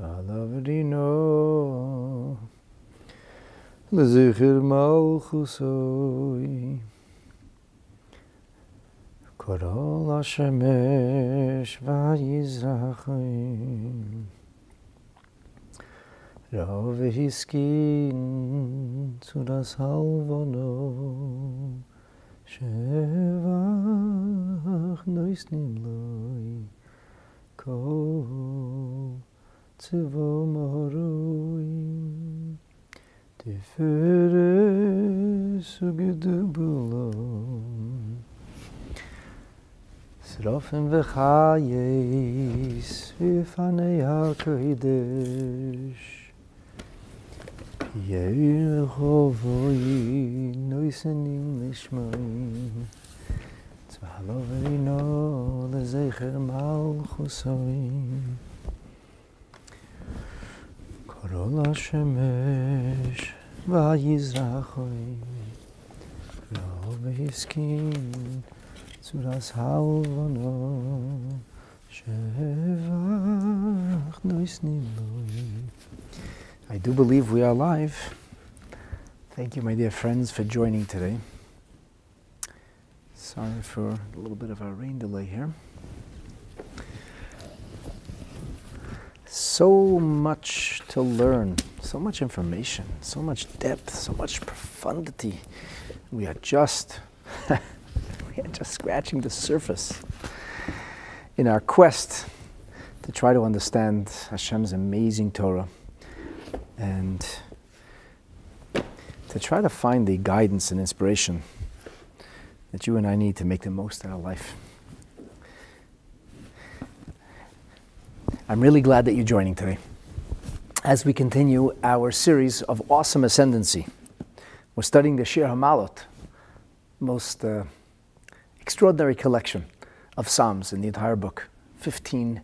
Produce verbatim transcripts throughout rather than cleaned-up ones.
Zalavadino Lezichir Malchusoi Korol Hashemesh Vayizachim Rav Hiskin Tzuras Halvono Shevach Noisnim Loi Kol Tzivom Haruim Tiferes Ugedubulom Srofim V'chayes V'fanei HaKodesh Yeir Chovoi Noisenim Nishmoim Tzvalo V'rino Lezecher Malchusoim Korol HaShemesh V'yizrachoim Lo V'hiskim Tzuras Halvono Shevach Noisenim Loim. I do believe we are live. Thank you, my dear friends, for joining today. Sorry for a little bit of a rain delay here. So much to learn, so much information, so much depth, so much profundity. We are just, we are just scratching the surface in our quest to try to understand Hashem's amazing Torah, and to try to find the guidance and inspiration that you and I need to make the most out of life. I'm really glad that you're joining today as we continue our series of Awesome Ascendancy. We're studying the Shir HaMa'alot, most uh, extraordinary collection of Psalms in the entire book. fifteen,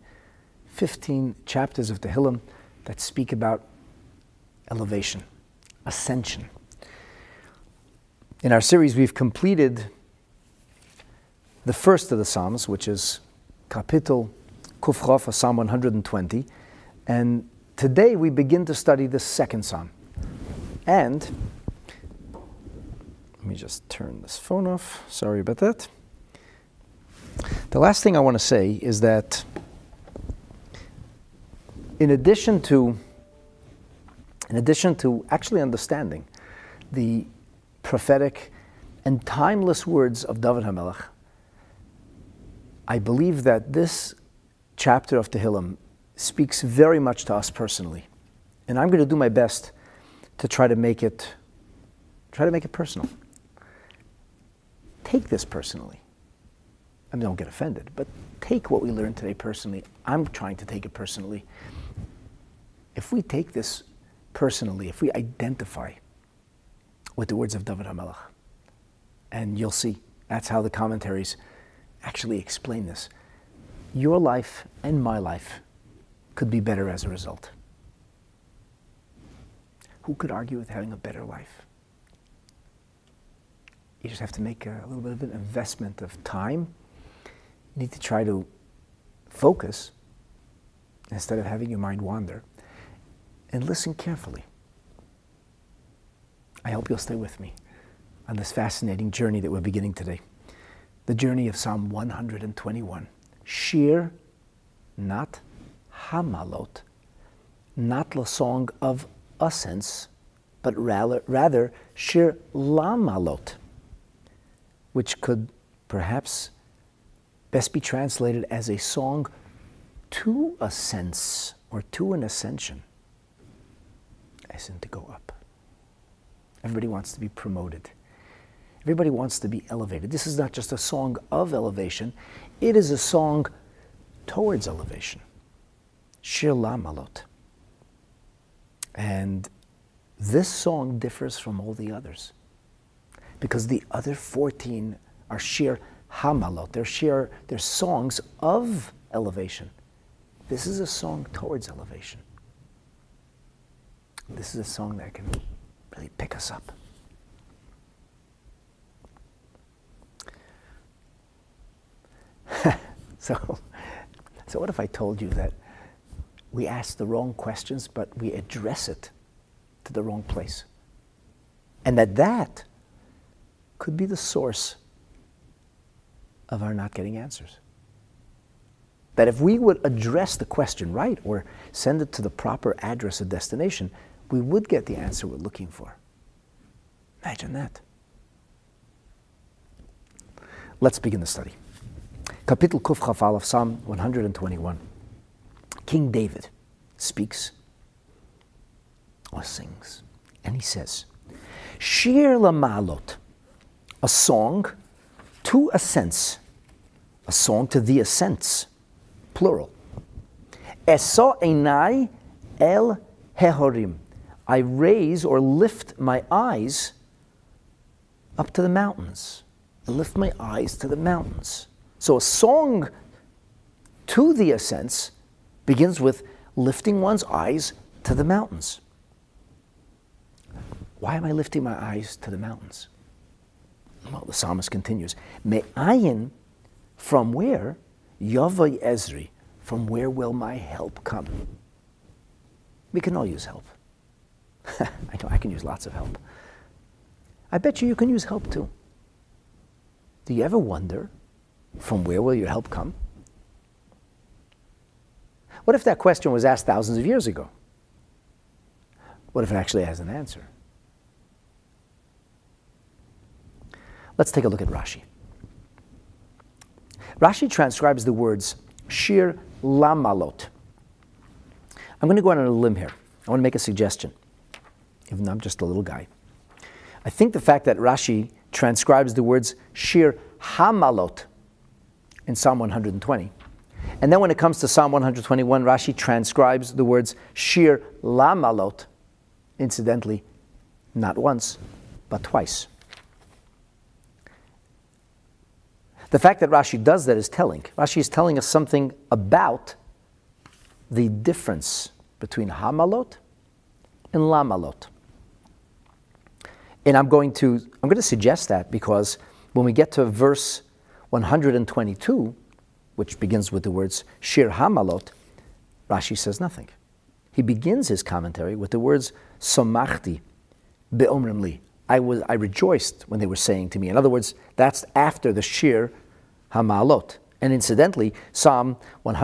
fifteen chapters of Tehillim that speak about elevation, ascension. In our series, we've completed the first of the Psalms, which is Kapitel Kufchof, or Psalm one twenty. And today we begin to study the second Psalm. And let me just turn this phone off. Sorry about that. The last thing I want to say is that in addition to In addition to actually understanding the prophetic and timeless words of David HaMelech, I believe that this chapter of Tehillim speaks very much to us personally, and I'm going to do my best to try to make it, try to make it personal. Take this personally. I mean, don't get offended, but take what we learned today personally. I'm trying to take it personally. If we take this personally, if we identify with the words of David HaMelech, and you'll see, that's how the commentaries actually explain this. Your life and my life could be better as a result. Who could argue with having a better life? You just have to make a little bit of an investment of time. You need to try to focus instead of having your mind wander. And listen carefully. I hope you'll stay with me on this fascinating journey that we're beginning today. The journey of Psalm one twenty-one. Shir, not Hamalot, not the song of ascents, but rather, rather Shir LaMalot, which could perhaps best be translated as a song to ascents or to an ascension. Ascend to go up. Everybody wants to be promoted. Everybody wants to be elevated. This is not just a song of elevation. It is a song towards elevation. Shir LaMalot. And this song differs from all the others because the other fourteen are Shir HaMalot. They're, shir, they're songs of elevation. This is a song towards elevation. This is a song that can really pick us up. so, so what if I told you that we ask the wrong questions, but we address it to the wrong place. And that that could be the source of our not getting answers. That if we would address the question right, or send it to the proper address or destination, we would get the answer we're looking for. Imagine that. Let's begin the study. Kapitel Kuf Chaf Aleph, Psalm one twenty-one. King David speaks or sings, and he says, Shir HaMa'alot, a song to ascents, a song to the ascents, plural. Eso enai el hehorim. I raise or lift my eyes up to the mountains. I lift my eyes to the mountains. So a song to the ascents begins with lifting one's eyes to the mountains. Why am I lifting my eyes to the mountains? Well, the psalmist continues, Me'ayin, from where? Yavai Ezri, from where will my help come? We can all use help. I know I can use lots of help. I bet you you can use help too. Do you ever wonder, from where will your help come? What if that question was asked thousands of years ago? What if it actually has an answer? Let's take a look at Rashi. Rashi transcribes the words Shir Lamalot. I'm going to go out on a limb here. I want to make a suggestion, even though I'm just a little guy. I think the fact that Rashi transcribes the words Shir HaMa'alot in Psalm one twenty, and then when it comes to Psalm one twenty-one, Rashi transcribes the words Shir Lamalot, incidentally, not once, but twice. The fact that Rashi does that is telling. Rashi is telling us something about the difference between Hamalot and Lamalot. And I'm going to, I'm going to suggest that because when we get to verse one twenty-two, which begins with the words Shir HaMa'alot, Rashi says nothing. He begins his commentary with the words Somachti be'omrim li. I, was, I rejoiced when they were saying to me. In other words, that's after the Shir HaMa'alot. And incidentally, Psalm one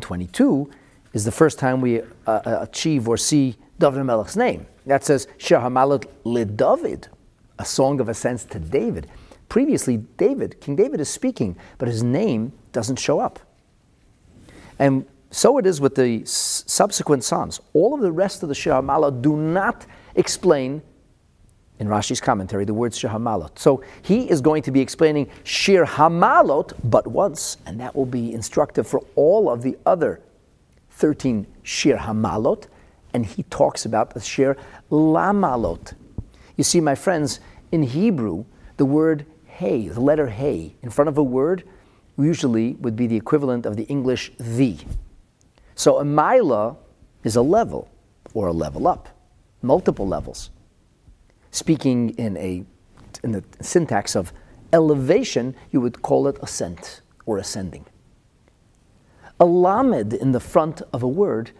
twenty-two is the first time we uh, achieve or see David HaMelech's name. That says, Shir HaMa'alot leDavid, a song of ascents to David. Previously, David, King David is speaking, but his name doesn't show up. And so it is with the s- subsequent Psalms. All of the rest of the Shir HaMa'alot do not explain, in Rashi's commentary, the word Shir HaMa'alot. So he is going to be explaining Shir HaMa'alot but once, and that will be instructive for all of the other thirteen Shir HaMa'alot, and he talks about the Shir LaMa'alot. You see, my friends, in Hebrew, the word hey, the letter hey, in front of a word usually would be the equivalent of the English the. So a mila is a level, or a level up, multiple levels. Speaking in a in the syntax of elevation, you would call it ascent or ascending. A lamed in the front of a word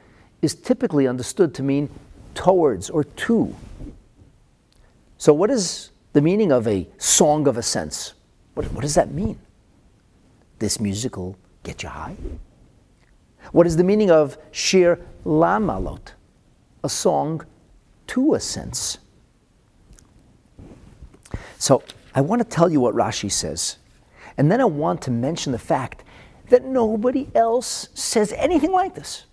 is typically understood to mean towards or to. So what is the meaning of a song of ascents? What, what does that mean? This music will get you high? What is the meaning of Shir LaMa'alot? A song to ascents. So I want to tell you what Rashi says, and then I want to mention the fact that nobody else says anything like this.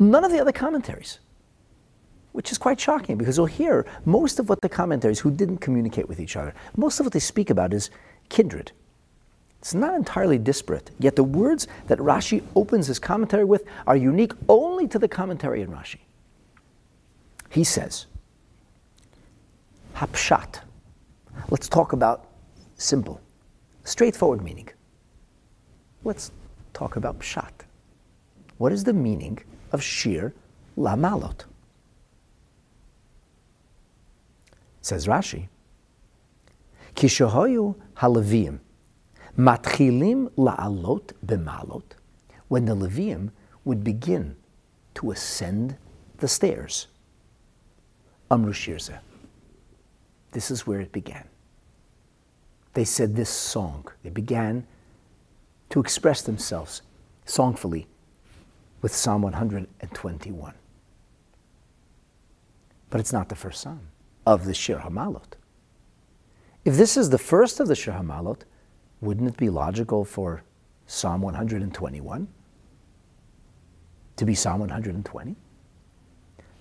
None of the other commentaries, which is quite shocking, because you'll hear most of what the commentaries who didn't communicate with each other, most of what they speak about is kindred. It's not entirely disparate, yet the words that Rashi opens his commentary with are unique only to the commentary in Rashi. He says, Hapshat. Let's talk about simple, straightforward meaning. Let's talk about Pshat. What is the meaning of Shir LaMa'alot? Says Rashi, Kishahoyu haLeviyim matchilim la'alot b'malot. When the Leviyim would begin to ascend the stairs. Amru Shirza. This is where it began. They said this song. They began to express themselves songfully with Psalm one twenty-one. But it's not the first psalm of the Shir HaMa'alot. If this is the first of the Shir HaMa'alot, wouldn't it be logical for Psalm one twenty-one to be Psalm one twenty?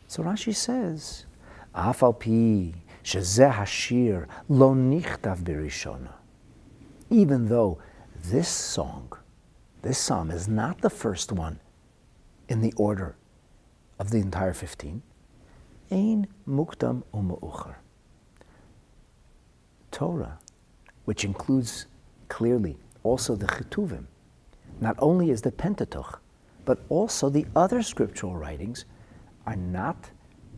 So Rashi says, Af al pi shezeh hashir lo nichtav berishona. Even though this song, this psalm, is not the first one in the order of the entire fifteen, ein muktam u'meuchar. Torah, which includes clearly also the Chituvim, not only is the Pentateuch, but also the other scriptural writings, are not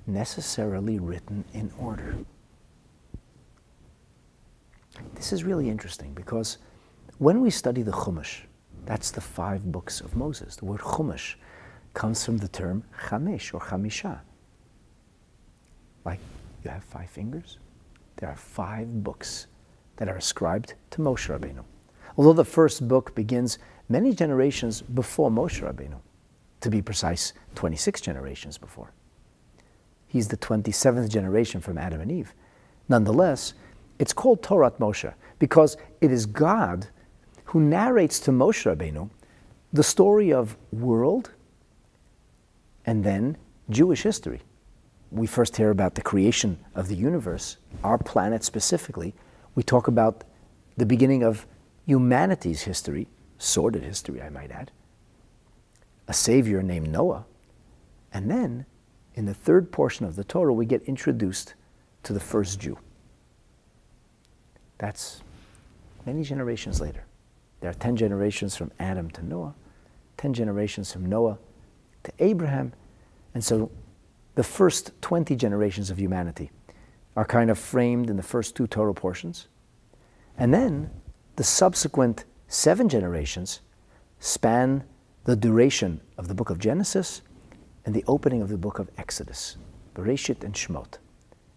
necessarily written in order. This is really interesting because when we study the Chumash, that's the five books of Moses. The word Chumash comes from the term Chamesh or Chamisha. Like you have five fingers, there are five books that are ascribed to Moshe Rabbeinu. Although the first book begins many generations before Moshe Rabbeinu, to be precise, twenty-six generations before. He's the twenty-seventh generation from Adam and Eve. Nonetheless, it's called Torah Moshe because it is God who narrates to Moshe Rabbeinu the story of world and then Jewish history. We first hear about the creation of the universe, our planet specifically. We talk about the beginning of humanity's history, sordid history, I might add. A savior named Noah. And then, in the third portion of the Torah, we get introduced to the first Jew. That's many generations later. There are ten generations from Adam to Noah, ten generations from Noah to Abraham. And so the first twenty generations of humanity are kind of framed in the first two Torah portions. And then the subsequent seven generations span the duration of the book of Genesis and the opening of the book of Exodus, Bereshit and Shemot.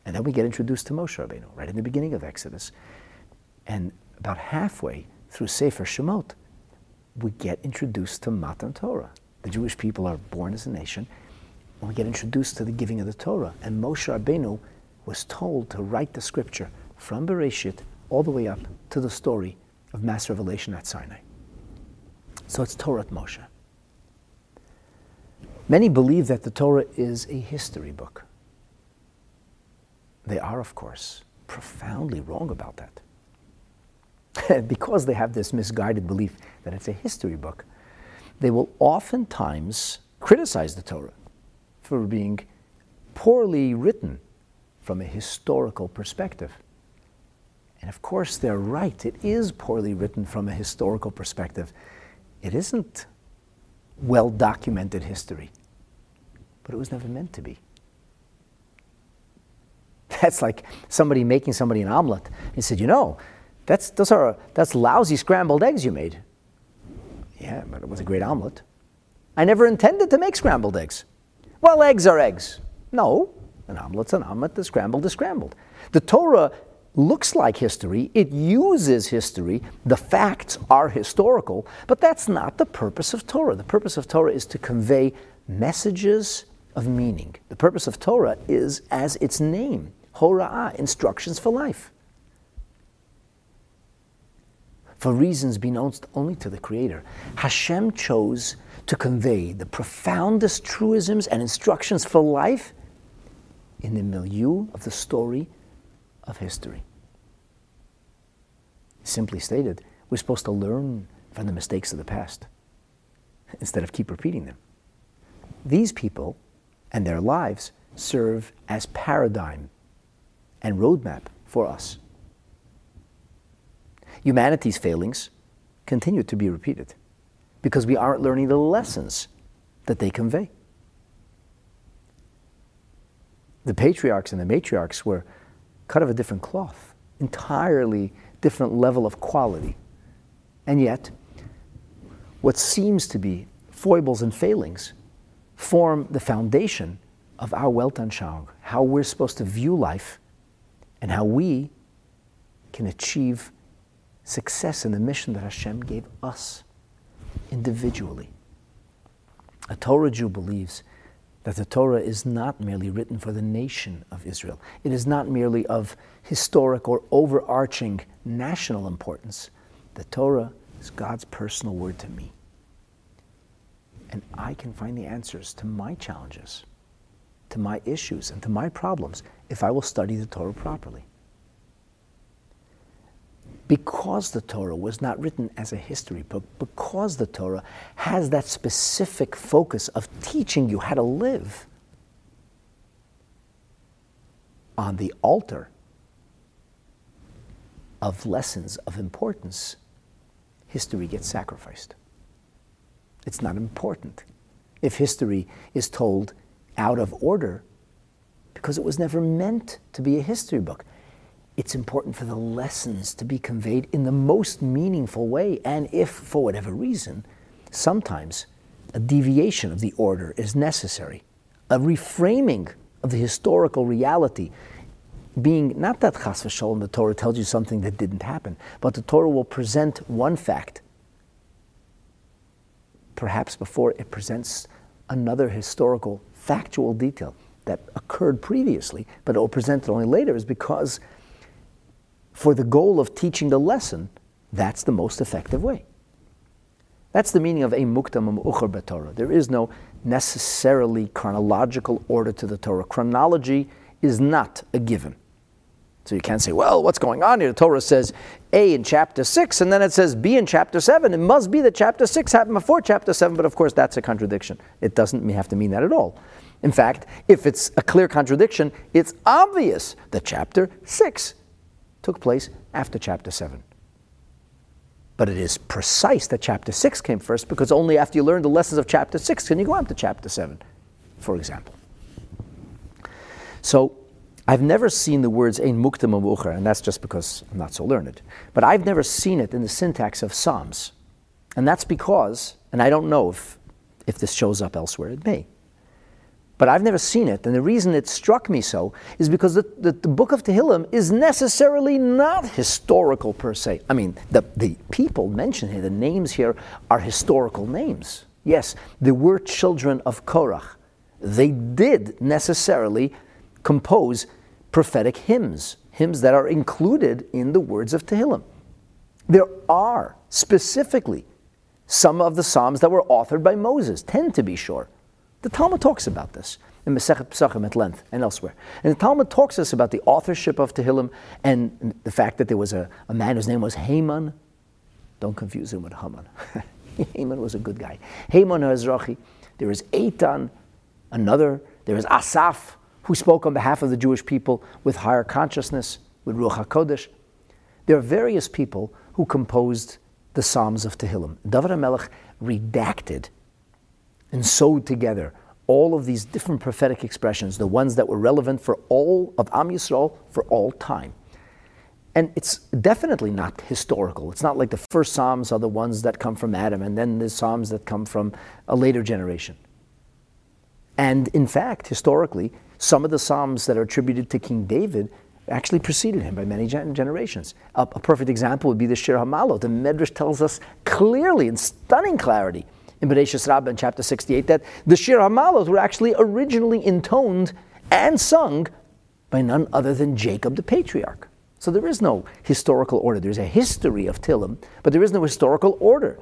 And then we get introduced to Moshe Rabbeinu, right in the beginning of Exodus. And about halfway through Sefer Shemot, we get introduced to Matan Torah. The Jewish people are born as a nation, and we get introduced to the giving of the Torah. And Moshe Rabbeinu was told to write the scripture from Bereshit all the way up to the story of mass revelation at Sinai. So it's Torah Moshe. Many believe that the Torah is a history book. They are, of course, profoundly wrong about that. Because they have this misguided belief that it's a history book, they will oftentimes criticize the Torah for being poorly written from a historical perspective. And of course, they're right. It is poorly written from a historical perspective. It isn't well-documented history, but it was never meant to be. That's like somebody making somebody an omelet and said, you know, that's, those are, that's lousy scrambled eggs you made. Yeah, but it was a great omelet. I never intended to make scrambled eggs. Well, eggs are eggs. No, an omelet's an omelet, the scrambled is scrambled. The Torah looks like history, it uses history, the facts are historical, but that's not the purpose of Torah. The purpose of Torah is to convey messages of meaning. The purpose of Torah is as its name, Hora'ah, instructions for life. For reasons beknownst only to the Creator, Hashem chose to convey the profoundest truisms and instructions for life in the milieu of the story of history. Simply stated, we're supposed to learn from the mistakes of the past instead of keep repeating them. These people and their lives serve as paradigm and roadmap for us. Humanity's failings continue to be repeated because we aren't learning the lessons that they convey. The patriarchs and the matriarchs were cut of a different cloth, entirely different level of quality. And yet, what seems to be foibles and failings form the foundation of our Weltanschauung, how we're supposed to view life and how we can achieve success in the mission that Hashem gave us individually. A Torah Jew believes that the Torah is not merely written for the nation of Israel. It is not merely of historic or overarching national importance. The Torah is God's personal word to me. And I can find the answers to my challenges, to my issues, and to my problems if I will study the Torah properly. Because the Torah was not written as a history book, because the Torah has that specific focus of teaching you how to live on the altar of lessons of importance, history gets sacrificed. It's not important if history is told out of order, because it was never meant to be a history book. It's important for the lessons to be conveyed in the most meaningful way, and if, for whatever reason, sometimes a deviation of the order is necessary, a reframing of the historical reality, being not that chas v'sholem the Torah tells you something that didn't happen, but the Torah will present one fact, perhaps before it presents another historical factual detail that occurred previously, but it will present it only later, is because for the goal of teaching the lesson, that's the most effective way. That's the meaning of a muktam u'ucher b'Torah. There is no necessarily chronological order to the Torah. Chronology is not a given. So you can't say, well, what's going on here? The Torah says A in chapter six, and then it says B in chapter seven. It must be that chapter six happened before chapter seven, but of course that's a contradiction. It doesn't have to mean that at all. In fact, if it's a clear contradiction, it's obvious that chapter six took place after chapter seven. But it is precise that chapter six came first, because only after you learn the lessons of chapter six can you go on to chapter seven, for example. So I've never seen the words ein muktam u'ucher, and that's just because I'm not so learned, but I've never seen it in the syntax of Psalms. And that's because, and I don't know if, if this shows up elsewhere, it may, but I've never seen it, and the reason it struck me so is because the, the, the book of Tehillim is necessarily not historical per se. I mean, the, the people mentioned here, the names here, are historical names. Yes, they were children of Korach. They did necessarily compose prophetic hymns, hymns that are included in the words of Tehillim. There are, specifically, some of the Psalms that were authored by Moses, ten to be sure. The Talmud talks about this in Masechet Pesachim at length and elsewhere. And the Talmud talks to us about the authorship of Tehillim and the fact that there was a, a man whose name was Haman. Don't confuse him with Haman. Haman was a good guy. Haman HaEzrachi. There is Eitan, another. There is Asaf, who spoke on behalf of the Jewish people with higher consciousness, with Ruach HaKodesh. There are various people who composed the Psalms of Tehillim. David HaMelech redacted and sewed together all of these different prophetic expressions, the ones that were relevant for all of Am Yisrael for all time. And it's definitely not historical. It's not like the first Psalms are the ones that come from Adam and then the Psalms that come from a later generation. And in fact, historically, some of the Psalms that are attributed to King David actually preceded him by many gen- generations. A, a perfect example would be the Shir HaMa'alot. The Medrash tells us clearly, in stunning clarity, in Bereshit Rabbah in chapter sixty-eight, that the Shir HaMa'alot were actually originally intoned and sung by none other than Jacob the patriarch. So there is no historical order. There is a history of Tehillim, but there is no historical order.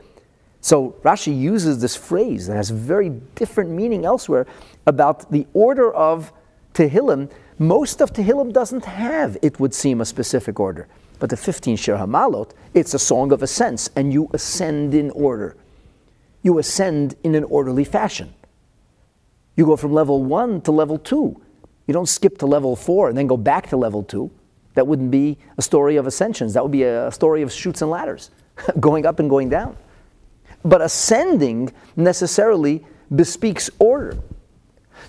So Rashi uses this phrase that has very different meaning elsewhere about the order of Tehillim. Most of Tehillim doesn't have, it would seem, a specific order. But the fifteen Shir HaMa'alot, it's a song of ascents, and you ascend in order. You ascend in an orderly fashion. You go from level one to level two. You don't skip to level four and then go back to level two. That wouldn't be a story of ascensions. That would be a story of chutes and ladders, going up and going down. But ascending necessarily bespeaks order.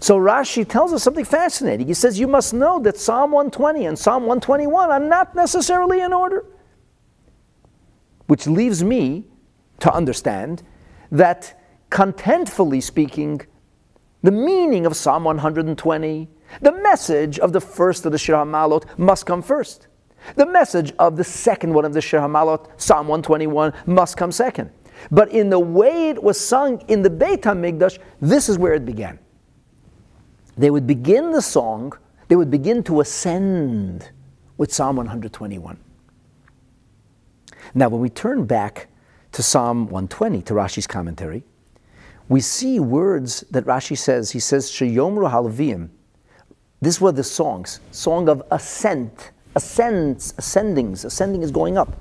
So Rashi tells us something fascinating. He says, you must know that Psalm one twenty and Psalm one twenty-one are not necessarily in order. Which leaves me to understand that, contentfully speaking, The meaning of Psalm one twenty, the message of the first of the Shir HaMa'alot must come first. The message of the second one of the Shir HaMa'alot, Psalm one twenty-one, must come second. But in the way it was sung in the Beit HaMikdash, this is where it began. They would begin the song, they would begin to ascend with Psalm one twenty-one. Now when we turn back to Psalm one twenty, to Rashi's commentary, we see words that Rashi says. He says, Sheyomru HaLeviyim. This were the songs, song of ascent, ascents, ascendings, ascending is going up.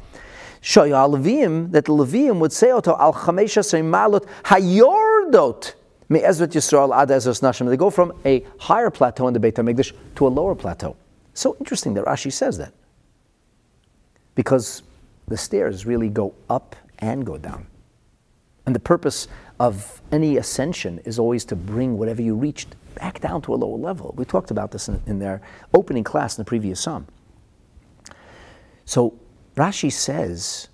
Shoyu HaLeviyim, that the Leviyim would say oto al chamesha seimalot hayordot me Ezrat Yisrael ad Ezrat Nashim. They go from a higher plateau in the Beit HaMikdash to a lower plateau. So interesting that Rashi says that, because the stairs really go up and go down. And the purpose of any ascension is always to bring whatever you reached back down to a lower level. We talked about this in, in their opening class in the previous psalm. So Rashi says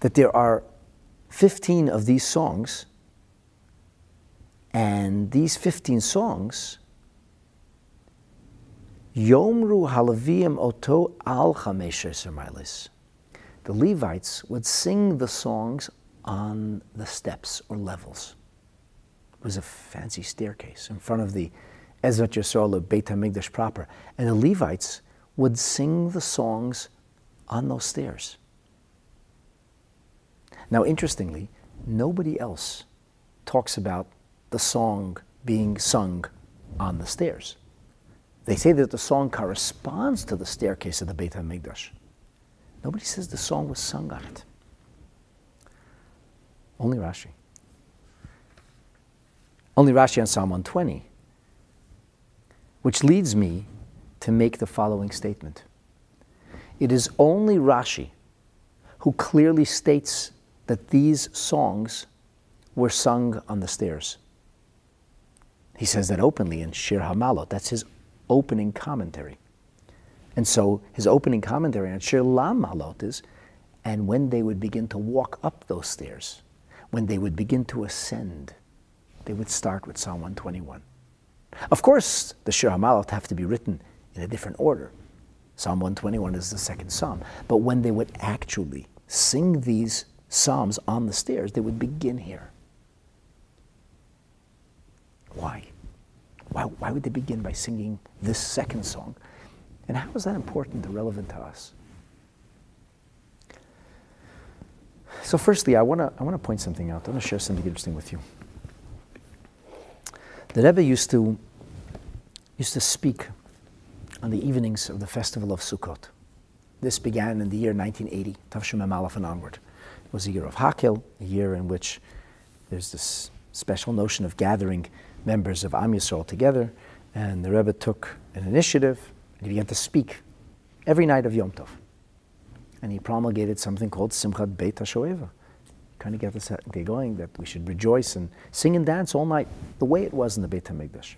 that there are fifteen of these songs, and these fifteen songs, Yomru Halavim Oto Al Chamesher Sermilis. The Levites would sing the songs on the steps or levels. It was a fancy staircase in front of the Ezrat Yisrael of Beit HaMikdash proper. And the Levites would sing the songs on those stairs. Now interestingly, nobody else talks about the song being sung on the stairs. They say that the song corresponds to the staircase of the Beit HaMikdash. Nobody says the song was sung on it. Only Rashi. Only Rashi on Psalm one twenty. Which leads me to make the following statement. It is only Rashi who clearly states that these songs were sung on the stairs. He says that openly in Shir HaMa'alot. That's his opening commentary. And so his opening commentary on Shir HaMa'alot is, and when they would begin to walk up those stairs, when they would begin to ascend, they would start with Psalm one twenty-one. Of course, the Shir HaMa'alot have to be written in a different order. Psalm one twenty-one is the second psalm. But when they would actually sing these psalms on the stairs, they would begin here. Why? Why, why would they begin by singing this second song? And how is that important or relevant to us? So firstly, I want to I want to point something out. I want to share something interesting with you. The Rebbe used to, used to speak on the evenings of the festival of Sukkot. This began in the year nineteen eighty, Tav Shem Mem Aleph and onward. It was a year of Hakel, a year in which there's this special notion of gathering members of Am Yisrael together, and the Rebbe took an initiative, and he began to speak every night of Yom Tov. And he promulgated something called Simchat Beit HaShoeva. Kind of get this going, that we should rejoice and sing and dance all night, the way it was in the Beit HaMikdash.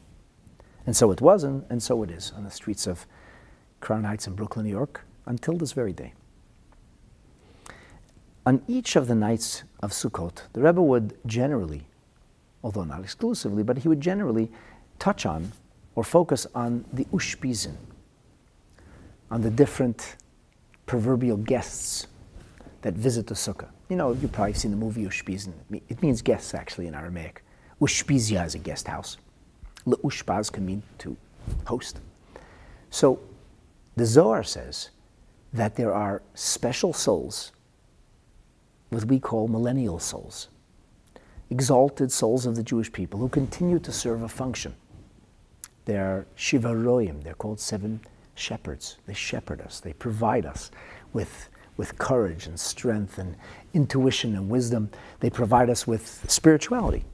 And so it was, and, and so it is, on the streets of Crown Heights in Brooklyn, New York, until this very day. On each of the nights of Sukkot, the Rebbe would generally, although not exclusively, but he would generally touch on or focus on the Ushpizin, on the different proverbial guests that visit the sukkah. You know, you've probably seen the movie Ushpizin. It means guests, actually, in Aramaic. Ushpizia is a guest house. Ushpaz can mean to host. So the Zohar says that there are special souls, what we call millennial souls, exalted souls of the Jewish people who continue to serve a function. They're shivaroyim, they're called seven shepherds. They shepherd us, they provide us with, with courage and strength and intuition and wisdom. They provide us with spirituality.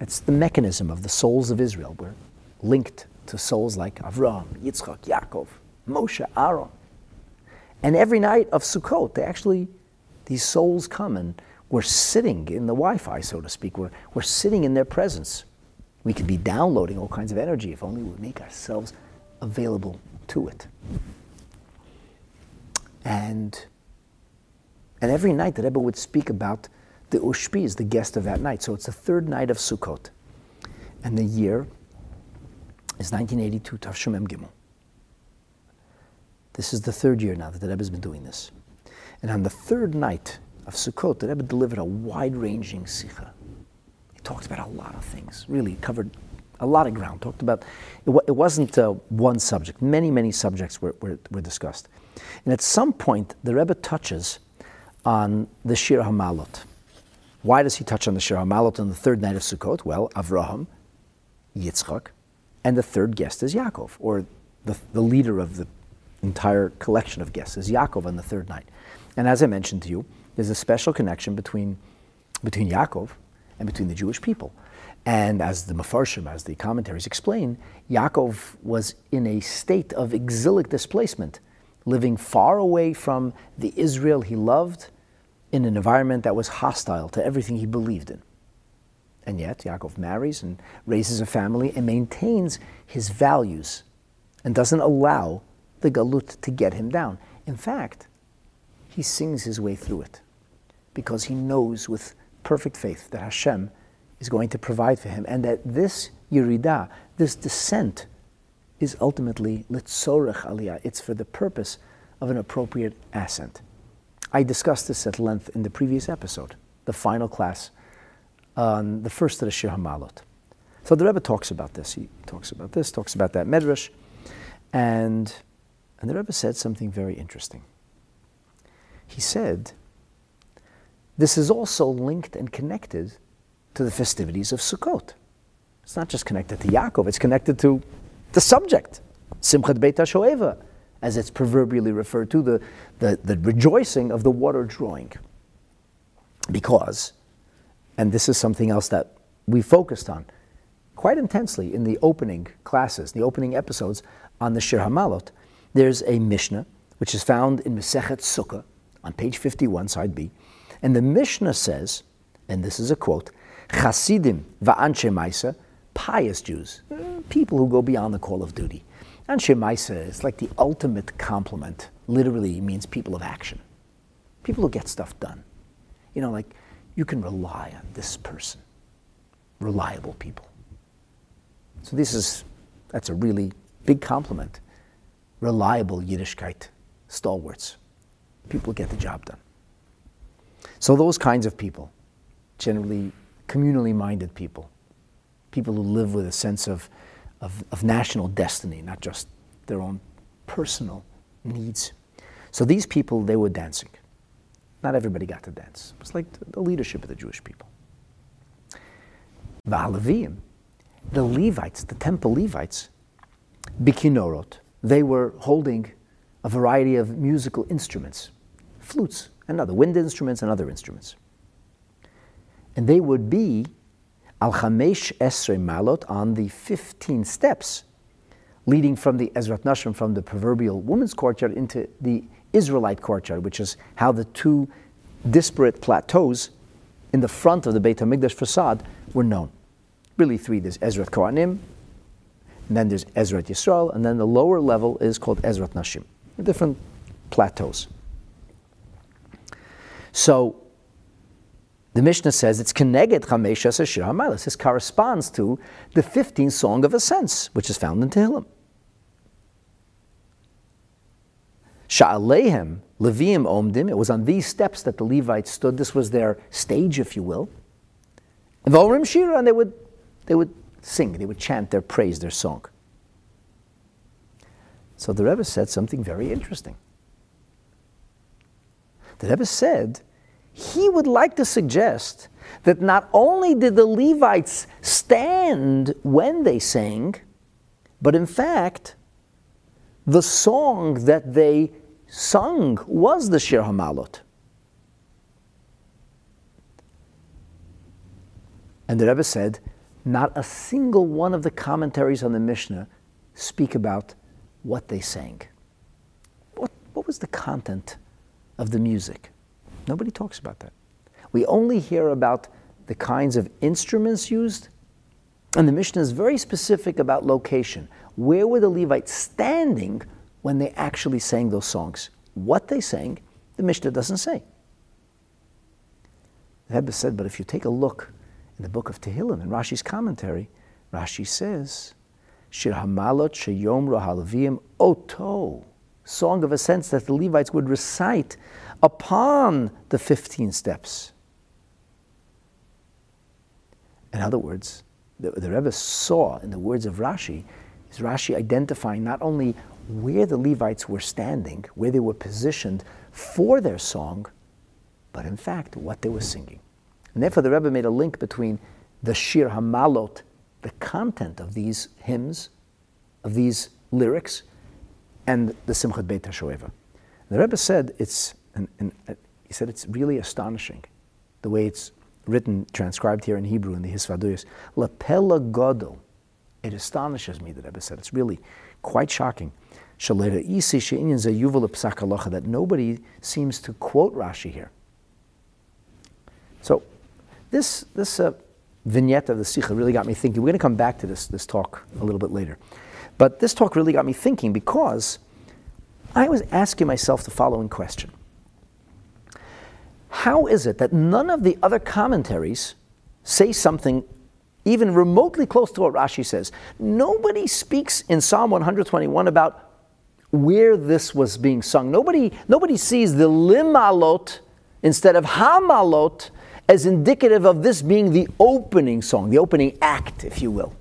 It's the mechanism of the souls of Israel. We're linked to souls like Avraham, Yitzchak, Yaakov, Moshe, Aaron. And every night of Sukkot, they actually, these souls come and we're sitting in the Wi-Fi, so to speak. We're, we're sitting in their presence. We could be downloading all kinds of energy if only we would make ourselves available to it. And, and every night the Rebbe would speak about the Ushpiz, the guest of that night. So it's the third night of Sukkot. and the year is nineteen eighty-two, Tav Shem Mem Gimel. This is the third year now that the Rebbe has been doing this. And on the third night of Sukkot, the Rebbe delivered a wide-ranging sicha. He talked about a lot of things, really covered a lot of ground. Talked about, it, it wasn't uh, one subject. Many, many subjects were, were, were discussed. And at some point, the Rebbe touches on the Shir HaMa'alot. Why does he touch on the Shir HaMa'alot on the third night of Sukkot? Well, Avraham, Yitzchak, and the third guest is Yaakov, or the, the leader of the entire collection of guests is Yaakov on the third night. And as I mentioned to you, there's a special connection between, between Yaakov and between the Jewish people. And as the Mefarshim, as the commentaries explain, Yaakov was in a state of exilic displacement, living far away from the Israel he loved in an environment that was hostile to everything he believed in. And yet, Yaakov marries and raises a family and maintains his values and doesn't allow the galut to get him down. In fact, he sings his way through it because he knows with perfect faith that Hashem is going to provide for him and that this yiridah, this descent, is ultimately litzorech aliyah. It's for the purpose of an appropriate ascent. I discussed this at length in the previous episode, the final class on the first of the Shir HaMa'alot. So the Rebbe talks about this. He talks about this, talks about that medrash, and And the Rebbe said something very interesting. He said, this is also linked and connected to the festivities of Sukkot. It's not just connected to Yaakov, it's connected to the subject, Simchat Beit HaShoeva, as it's proverbially referred to, the, the, the rejoicing of the water drawing. Because, and this is something else that we focused on quite intensely in the opening classes, the opening episodes on the Shir HaMa'alot, there's a Mishnah, which is found in Masechet Sukkah, on page fifty-one, side B. And the Mishnah says, and this is a quote, Chasidim va'anshe maisa, pious Jews, people who go beyond the call of duty. Anshe maisa is like the ultimate compliment. Literally means people of action. People who get stuff done. You know, like, you can rely on this person. Reliable people. So this is, that's a really big compliment. Reliable Yiddishkeit, stalwarts. People get the job done. So those kinds of people, generally communally minded people, people who live with a sense of, of, of national destiny, not just their own personal needs. So these people, they were dancing. Not everybody got to dance. It was like the leadership of the Jewish people. V'haleviyim, the Levites, the temple Levites, bikinorot, they were holding a variety of musical instruments, flutes and other wind instruments and other instruments. And they would be al chamesh esrei malot, on the fifteen steps leading from the Ezrat Nashim, from the proverbial woman's courtyard into the Israelite courtyard, which is how the two disparate plateaus in the front of the Beit HaMikdash facade were known. Really three, there's Ezrat Kohanim, and then there's Ezrat Yisrael, and then the lower level is called Ezrat Nashim. Different plateaus. So, the Mishnah says it's Keneged Chamesh Esrei Shir HaMa'alot. This corresponds to the fifteenth song of ascents, which is found in Tehillim. Sha'alehem Leviyim Omdim. It was on these steps that the Levites stood. This was their stage, if you will. And V'omrim Shira, and they would, they would sing, they would chant their praise, their song. So the Rebbe said something very interesting. The Rebbe said he would like to suggest that not only did the Levites stand when they sang, but in fact, the song that they sung was the Shir HaMa'alot. And the Rebbe said, not a single one of the commentaries on the Mishnah speak about what they sang. What, what was the content of the music? Nobody talks about that. We only hear about the kinds of instruments used, and the Mishnah is very specific about location. Where were the Levites standing when they actually sang those songs? What they sang, the Mishnah doesn't say. The Rebbe said, but if you take a look in the book of Tehillim, in Rashi's commentary, Rashi says, Shir HaMa'alot sheyomru haLeviyim oto, song of ascents that the Levites would recite upon the fifteen steps. In other words, the, the Rebbe saw in the words of Rashi, is Rashi identifying not only where the Levites were standing, where they were positioned for their song, but in fact, what they were singing. And therefore the Rebbe made a link between the Shir HaMa'alot, the content of these hymns, of these lyrics, and the Simchat Beit HaShoeva. The Rebbe said it's, and, and, uh, he said it's really astonishing, the way it's written, transcribed here in Hebrew in the Hisvaduyos, Lepela Godol. It astonishes me, the Rebbe said. It's really quite shocking. That nobody seems to quote Rashi here. So this, this uh, vignette of the Sikha really got me thinking. We're going to come back to this, this talk a little bit later. But this talk really got me thinking because I was asking myself the following question. How is it that none of the other commentaries say something even remotely close to what Rashi says? Nobody speaks in Psalm one twenty-one about where this was being sung. Nobody, nobody sees the limalot instead of hamalot as indicative of this being the opening song, the opening act, if you will.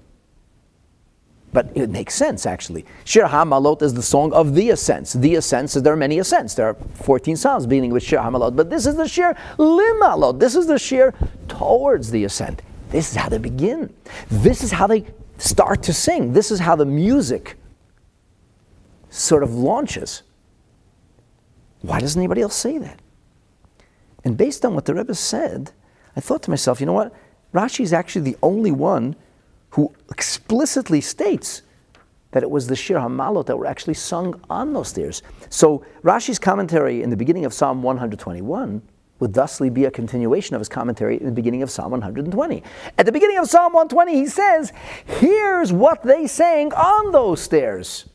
But it makes sense, actually. Shir HaMa'alot is the song of the ascents. The ascents, there are many ascents. There are fourteen psalms beginning with Shir HaMa'alot. But this is the Shir Limalot. This is the Shir towards the ascent. This is how they begin. This is how they start to sing. This is how the music sort of launches. Why doesn't anybody else say that? And based on what the Rebbe said, I thought to myself, you know what? Rashi is actually the only one who explicitly states that it was the Shir HaMa'alot that were actually sung on those stairs. So Rashi's commentary in the beginning of Psalm one twenty-one would thusly be a continuation of his commentary in the beginning of Psalm one twenty. At the beginning of Psalm one twenty, he says, here's what they sang on those stairs.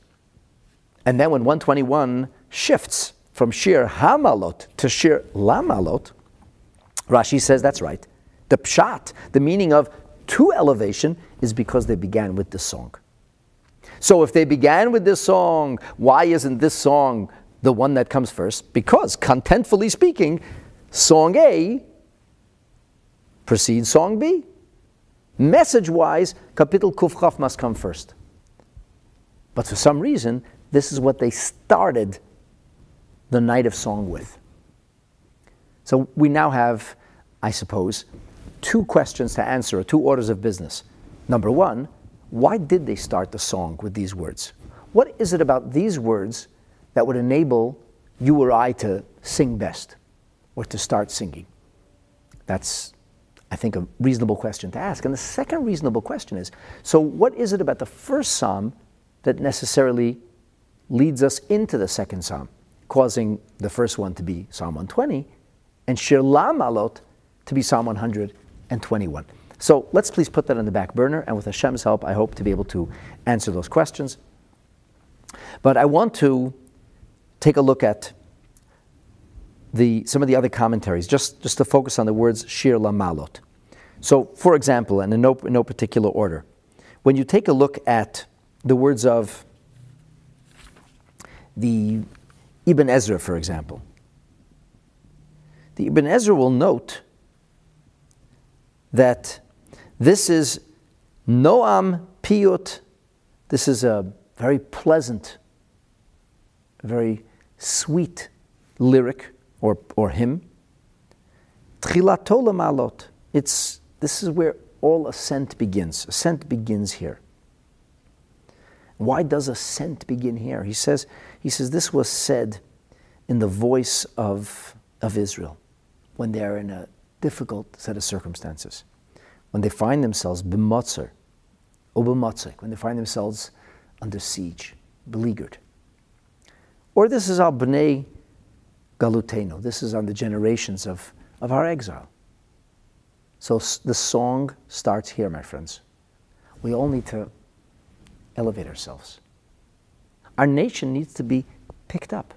And then when one twenty-one shifts from Shir HaMa'alot to Shir Lamalot, Rashi says that's right. The pshat, the meaning of to elevation, is because they began with this song. So if they began with this song, why isn't this song the one that comes first? Because, contentfully speaking, song A precedes song B. Message-wise, Kapitel Kuf Chaf must come first. But for some reason, this is what they started the night of song with. So we now have, I suppose, two questions to answer, or two orders of business. Number one, why did they start the song with these words? What is it about these words that would enable you or I to sing best, or to start singing? That's, I think, a reasonable question to ask. And the second reasonable question is, so what is it about the first psalm that necessarily leads us into the second psalm, causing the first one to be Psalm one twenty, and Shir Lamalot to be Psalm one twenty-one. So let's please put that on the back burner, and with Hashem's help, I hope to be able to answer those questions. But I want to take a look at the, some of the other commentaries, just, just to focus on the words Shir Lamalot. So, for example, and in no, in no particular order, when you take a look at the words of the Ibn Ezra, for example, the Ibn Ezra will note that this is Noam Piyut. This is a very pleasant, very sweet lyric or, or hymn. Tchilato Lamalot. It's, this is where all ascent begins. Ascent begins here. Why does ascent begin here? He says, he says this was said in the voice of, of Israel when they are in a difficult set of circumstances, when they find themselves b'motzer, or b'motzik, when they find themselves under siege, beleaguered. Or this is al b'nei galuteno, this is on the generations of, of our exile. So the song starts here, my friends. We all need to elevate ourselves. Our nation needs to be picked up.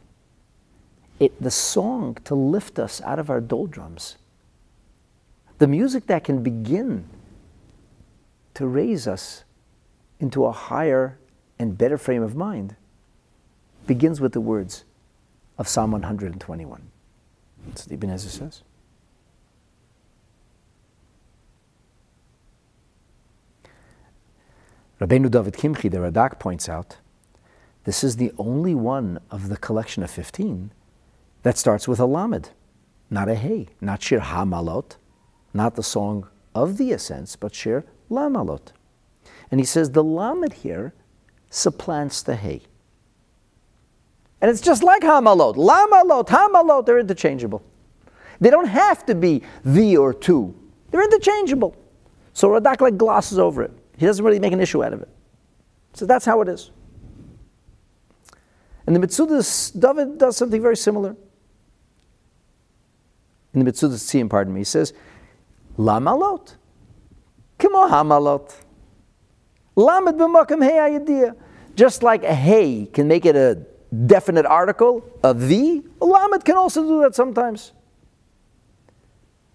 It, the song to lift us out of our doldrums. The music that can begin to raise us into a higher and better frame of mind begins with the words of Psalm one twenty-one. That's what Ibn Ezra says. Rabbeinu David Kimchi, the Radak, points out, this is the only one of the collection of fifteen that starts with a lamed, not a hey, not Shir HaMa'alot, not the song of the ascents, but Shir LaMa'alot. And he says the lamed here supplants the hey. And it's just like Hamalot, Lamalot, Hamalot, they're interchangeable. They don't have to be the or two. They're interchangeable. So Radak like glosses over it. He doesn't really make an issue out of it. So that's how it is. And the Mitzudas, David does something very similar. In the Mitzudas Tzim, pardon me, he says, Lamalot, Kimo Hamalot, Lamed b'makom hey hayadiya. Just like a hey can make it a definite article, a the, lamed can also do that sometimes.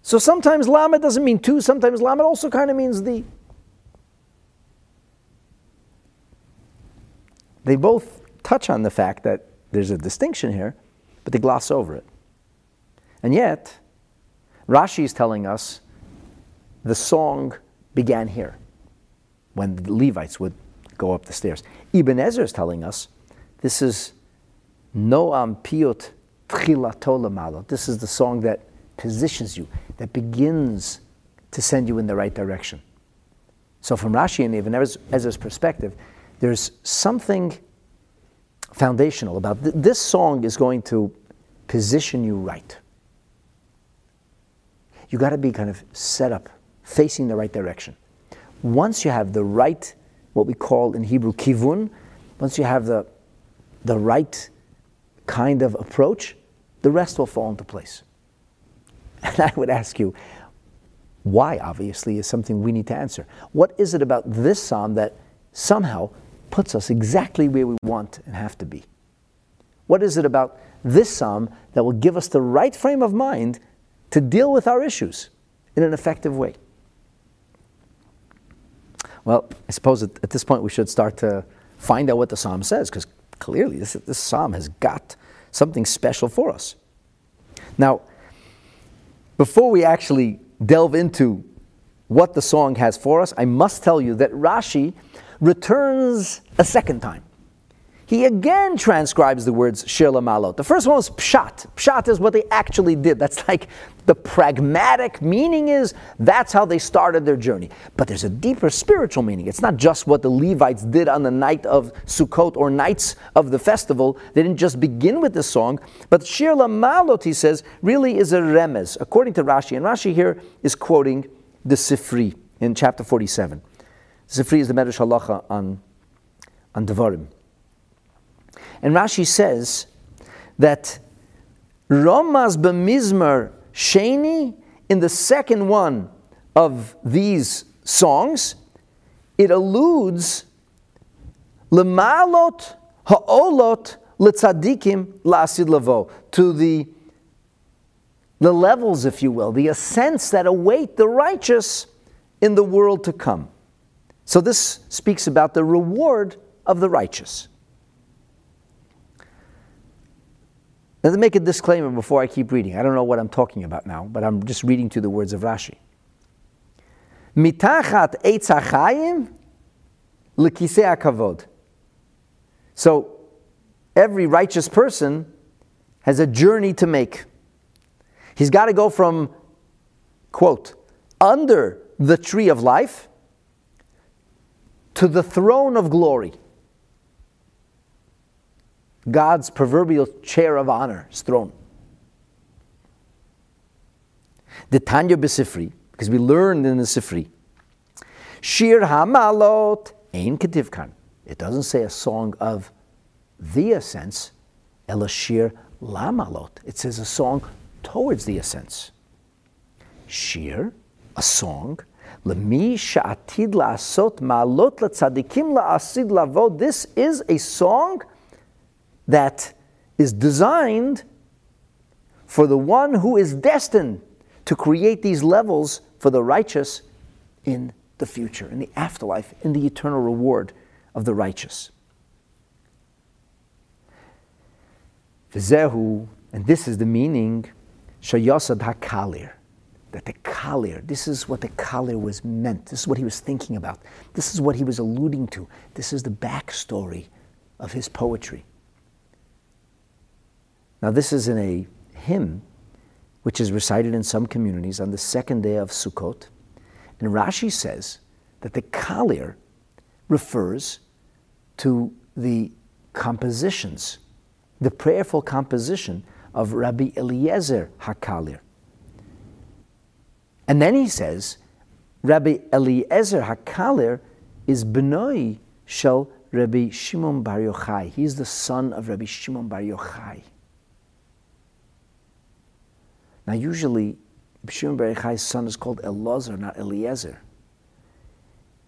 So sometimes lamed doesn't mean two, sometimes lamed also kind of means the. They both touch on the fact that there's a distinction here, but they gloss over it. And yet, Rashi is telling us the song began here, when the Levites would go up the stairs. Ibn Ezra is telling us this is Noam Piyut Tchilato Lamalot. This is the song that positions you, that begins to send you in the right direction. So from Rashi and Ibn Ezra's perspective, there's something foundational about th this song is going to position you right. You got to be kind of set up, facing the right direction. Once you have the right, what we call in Hebrew kivun, once you have the the right kind of approach, the rest will fall into place. And I would ask you, why, obviously, is something we need to answer. What is it about this psalm that somehow puts us exactly where we want and have to be? What is it about this psalm that will give us the right frame of mind to deal with our issues in an effective way? Well, I suppose at, at this point we should start to find out what the psalm says, because clearly this, this psalm has got something special for us. Now, before we actually delve into what the song has for us, I must tell you that Rashi returns a second time. He again transcribes the words Shir LaMa'alot. The first one was Pshat. Pshat is what they actually did. That's like the pragmatic meaning is that's how they started their journey. But there's a deeper spiritual meaning. It's not just what the Levites did on the night of Sukkot or nights of the festival. They didn't just begin with this song. But Shir LaMa'alot, he says, really is a remez, according to Rashi. And Rashi here is quoting the Sifri in chapter forty-seven. Sifri is the Medrash Halacha on, on Devarim. And Rashi says that Romaz b'mizmer sheni, in the second one of these songs, it alludes l'malot ha'olot l'tzadikim la'asid lavo, to the the levels, if you will, the ascents that await the righteous in the world to come. So this speaks about the reward of the righteous. Now, to make a disclaimer before I keep reading, I don't know what I'm talking about now, but I'm just reading to the words of Rashi. Mitachat eitz hachayim lekisei hakavod. So every righteous person has a journey to make. He's got to go from, quote, under the tree of life to the throne of glory. God's proverbial chair of honor, his throne. The Tanya b'Sifri, because we learned in the Sifri, Shir HaMa'alot ein ketivkan. It doesn't say a song of the ascents, ela Shir LaMa'alot. It says a song towards the ascents. Shir, a song, L'mi sha'atid la'asot ma'alot la'tzadikim la'asid lavo. This is a song that is designed for the one who is destined to create these levels for the righteous in the future, in the afterlife, in the eternal reward of the righteous. V'zehu, and this is the meaning, Shayosad HaKalir, that the Kalir, this is what the Kalir was meant, this is what he was thinking about, this is what he was alluding to, this is the backstory of his poetry. Now this is in a hymn which is recited in some communities on the second day of Sukkot, and Rashi says that the Kalir refers to the compositions, the prayerful composition of Rabbi Eliezer HaKalir. And then he says, Rabbi Eliezer HaKalir is Benoi Shel Rabbi Shimon Bar Yochai. He is the son of Rabbi Shimon Bar Yochai. Now usually, Rabbi Shimon Bar Yochai's son is called Elazar, not Eliezer.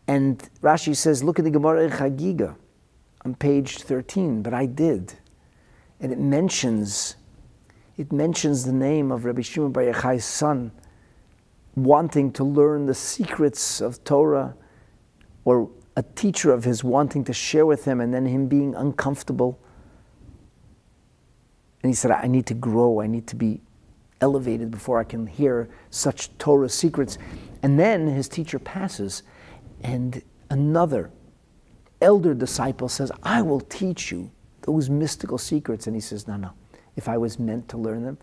And Rashi says, look at the Gemara in Chagiga on page thirteen, but I did. And it mentions, it mentions the name of Rabbi Shimon Bar Yochai's son, wanting to learn the secrets of Torah, or a teacher of his wanting to share with him, and then him being uncomfortable. And he said, I need to grow, I need to be elevated before I can hear such Torah secrets. And then his teacher passes, and another elder disciple says, I will teach you those mystical secrets. And he says, no, no, if I was meant to learn them,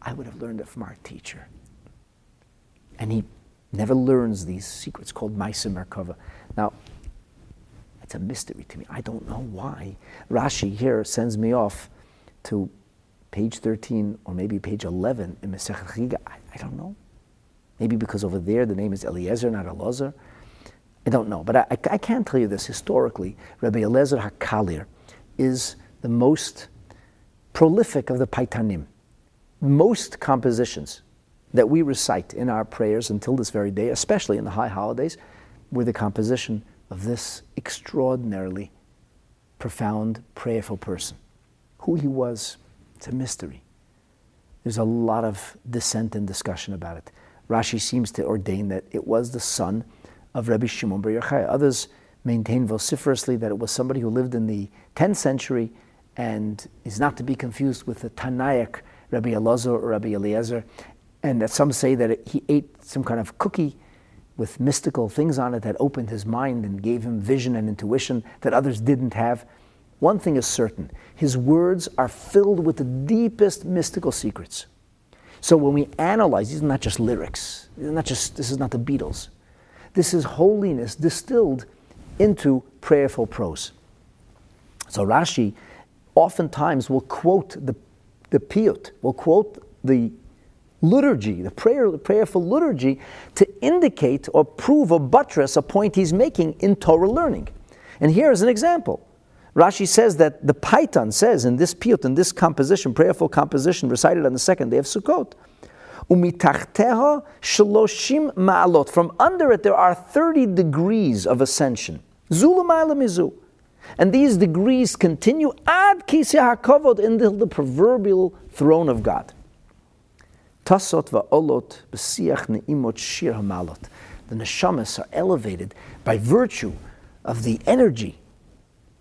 I would have learned it from our teacher. And he never learns these secrets called Ma'aseh Merkava. Now, it's a mystery to me. I don't know why. Rashi here sends me off to page thirteen or maybe page eleven in Masechet Chiga. I, I don't know. Maybe because over there the name is Eliezer, not Elazar. I don't know. But I, I, I can tell you this. Historically, Rabbi Eliezer HaKalir is the most prolific of the Paitanim. Most compositions that we recite in our prayers until this very day, especially in the high holidays, were the composition of this extraordinarily profound, prayerful person. Who he was, it's a mystery. There's a lot of dissent and discussion about it. Rashi seems to ordain that it was the son of Rabbi Shimon Bar Yochai. Others maintain vociferously that it was somebody who lived in the tenth century and is not to be confused with the Tanaic Rabbi Elazar or Rabbi Eliezer. And that some say that he ate some kind of cookie with mystical things on it that opened his mind and gave him vision and intuition that others didn't have. One thing is certain, his words are filled with the deepest mystical secrets. So when we analyze, these are not just lyrics, these are not just, this is not the Beatles. This is holiness distilled into prayerful prose. So Rashi oftentimes will quote the, the piyut, will quote the liturgy, the prayer, the prayerful liturgy, to indicate or prove or buttress a point he's making in Torah learning. And here is an example. Rashi says that the Paitan says in this piyut, in this composition, prayerful composition recited on the second day of Sukkot, umitachteha shloshim ma'alot. From under it there are thirty degrees of ascension. Zulumayla mizu. And these degrees continue ad kisya hakavod, until the proverbial throne of God. The neshamas are elevated by virtue of the energy,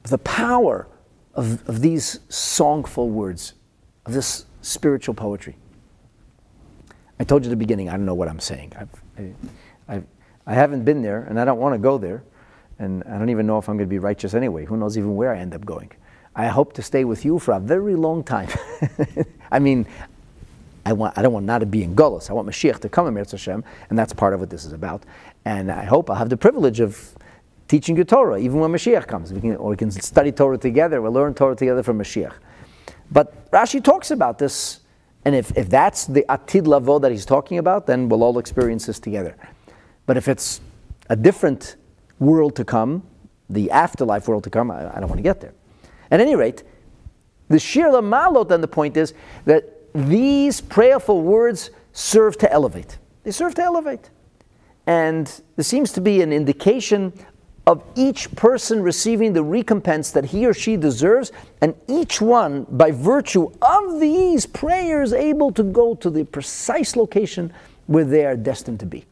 of the power of, of these songful words, of this spiritual poetry. I told you at the beginning, I don't know what I'm saying. I've, I, I've, I haven't been there, and I don't want to go there, and I don't even know if I'm going to be righteous anyway. Who knows even where I end up going. I hope to stay with you for a very long time. I mean, I, want, I don't want not to be in Golos. I want Mashiach to come in Eretz Hashem, and that's part of what this is about. And I hope I'll have the privilege of teaching you Torah, even when Mashiach comes. We can, or we can study Torah together, we'll learn Torah together from Mashiach. But Rashi talks about this, and if, if that's the Atid Lavo that he's talking about, then we'll all experience this together. But if it's a different world to come, the afterlife world to come, I, I don't want to get there. At any rate, the Shir HaMa'alot, then the point is that these prayerful words serve to elevate. They serve to elevate. And there seems to be an indication of each person receiving the recompense that he or she deserves, and each one, by virtue of these prayers, able to go to the precise location where they are destined to be.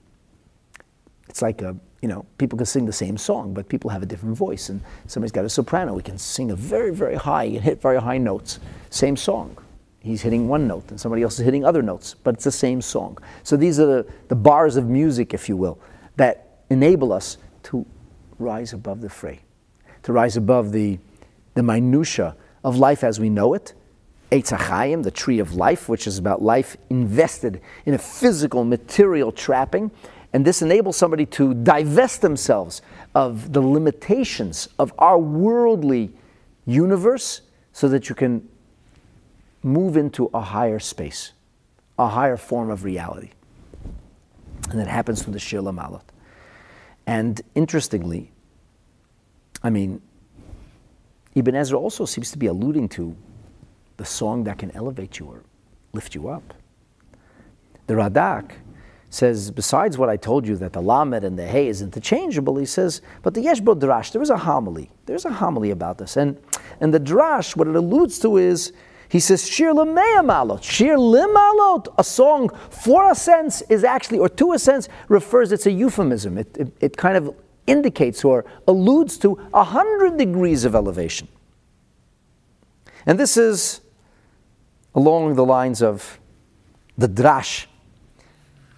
It's like a you know, people can sing the same song, but people have a different voice. And somebody's got a soprano. We can sing a very, very high, and hit very high notes. Same song. He's hitting one note, and somebody else is hitting other notes, but it's the same song. So these are the, the bars of music, if you will, that enable us to rise above the fray, to rise above the, the minutia of life as we know it. Eitz HaChaim, the tree of life, which is about life invested in a physical, material trapping. And this enables somebody to divest themselves of the limitations of our worldly universe so that you can move into a higher space, a higher form of reality. And that happens through the Shir HaMa'alot. And interestingly, I mean, Ibn Ezra also seems to be alluding to the song that can elevate you or lift you up. The Radak says, besides what I told you, that the Lamed and the He is interchangeable, he says, but the Yeshbo Drash, there is a homily. There's a homily about this. And, and the Drash, what it alludes to is, he says, Shir L'Ma'alot, Shir L'Ma'alot, a song for a sense is actually, or to a sense, refers, it's a euphemism. It, it, it kind of indicates or alludes to a hundred degrees of elevation. And this is along the lines of the Drash,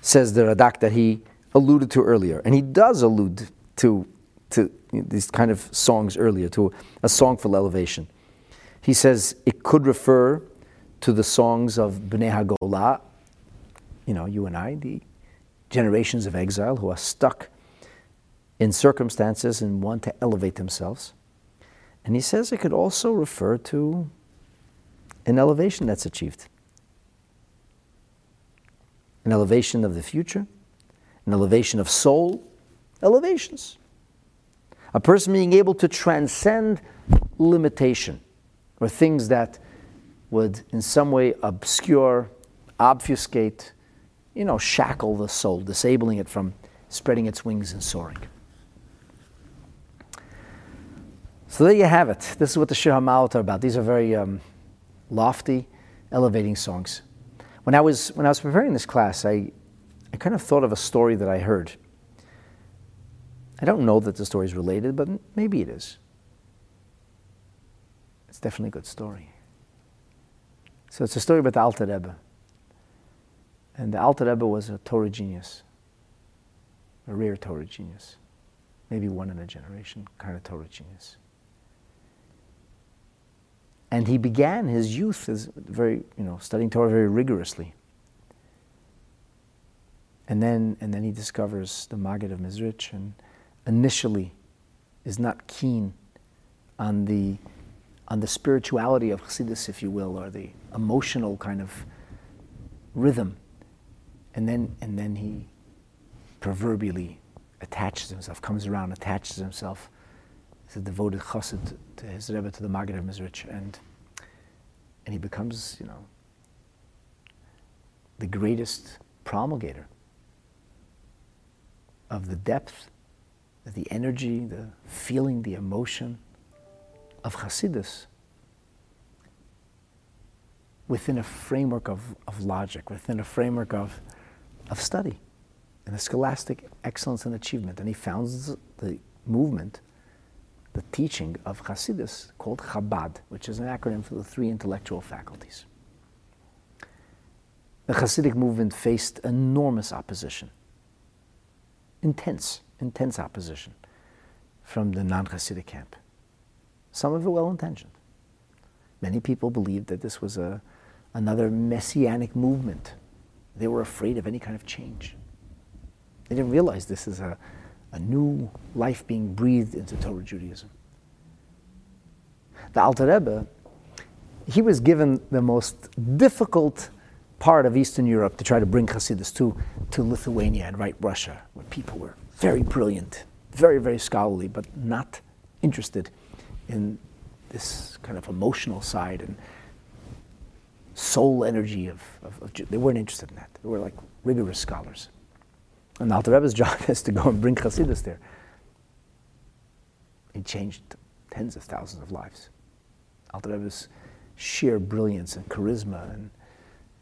says the Radak, that he alluded to earlier. And he does allude to, to these kind of songs earlier, to a song for elevation. He says it could refer to the songs of Bnei HaGolah, you know, you and I, the generations of exile who are stuck in circumstances and want to elevate themselves. And he says it could also refer to an elevation that's achieved. An elevation of the future, an elevation of soul, elevations. A person being able to transcend limitation, or things that would in some way obscure, obfuscate, you know, shackle the soul, disabling it from spreading its wings and soaring. So there you have it. This is what the Shir HaMa'alot are about. These are very um, lofty, elevating songs. When I was when I was preparing this class, I, I kind of thought of a story that I heard. I don't know that the story is related, but maybe it is. It's definitely a good story. So it's a story about the Alter Rebbe. And the Alter Rebbe was a Torah genius, a rare Torah genius, maybe one in a generation kind of Torah genius. And he began his youth as very, you know, studying Torah very rigorously. And then, and then he discovers the Maggid of Mizrich, and initially is not keen on the, on the spirituality of Chassidus, if you will, or the emotional kind of rhythm. And then, and then he proverbially attaches himself, comes around, attaches himself. He's a devoted chassid to his Rebbe, to the Maggid of Mizrich, and and he becomes, you know, the greatest promulgator of the depth, of the energy, the feeling, the emotion of Chassidus within a framework of, of logic, within a framework of, of study, and a scholastic excellence and achievement. And he founds the movement, the teaching of Chassidus, called Chabad, which is an acronym for the three intellectual faculties. The Chassidic movement faced enormous opposition, intense, intense opposition from the non-Chassidic camp. Some of it well-intentioned. Many people believed that this was a, another messianic movement. They were afraid of any kind of change. They didn't realize this is a a new life being breathed into Torah Judaism. The Alter Rebbe, he was given the most difficult part of Eastern Europe to try to bring Chassidus to, to Lithuania and right Russia, where people were very brilliant, very, very scholarly, but not interested in this kind of emotional side and soul energy of, of, of Jew. They weren't interested in that. They were like rigorous scholars. And the Alter Rebbe's job is to go and bring Chassidus there. He changed tens of thousands of lives. Alter Rebbe's sheer brilliance and charisma, and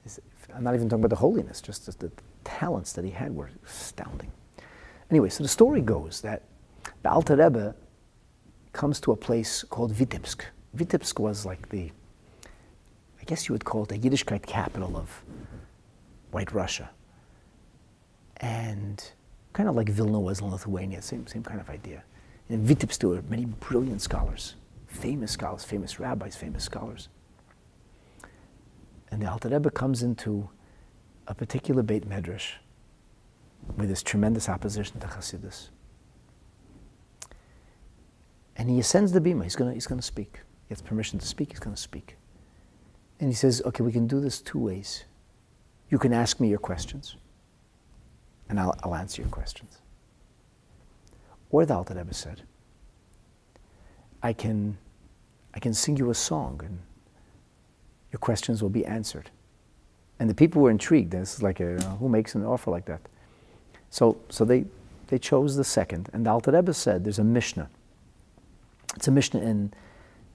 his, I'm not even talking about the holiness, just the, the talents that he had were astounding. Anyway, so the story goes that the Alter Rebbe comes to a place called Vitebsk. Vitebsk was like the, I guess you would call it the Yiddishkeit capital of White Russia. And kind of like Vilna was in Lithuania, same, same kind of idea. And in Vitebsk there were many brilliant scholars, famous scholars, famous rabbis, famous scholars. And the Alter Rebbe comes into a particular Beit Medrash with this tremendous opposition to Hasidus. And he ascends the bima. He's going he's gonna to speak. He gets permission to speak. He's going to speak. And he says, okay, we can do this two ways. You can ask me your questions, and I'll, I'll answer your questions. Or the Alter Rebbe said, I can, I can sing you a song, and your questions will be answered. And the people were intrigued. This is like, a, you know, who makes an offer like that? So, so they, they chose the second. And the Alter Rebbe said, there's a Mishnah. It's a Mishnah in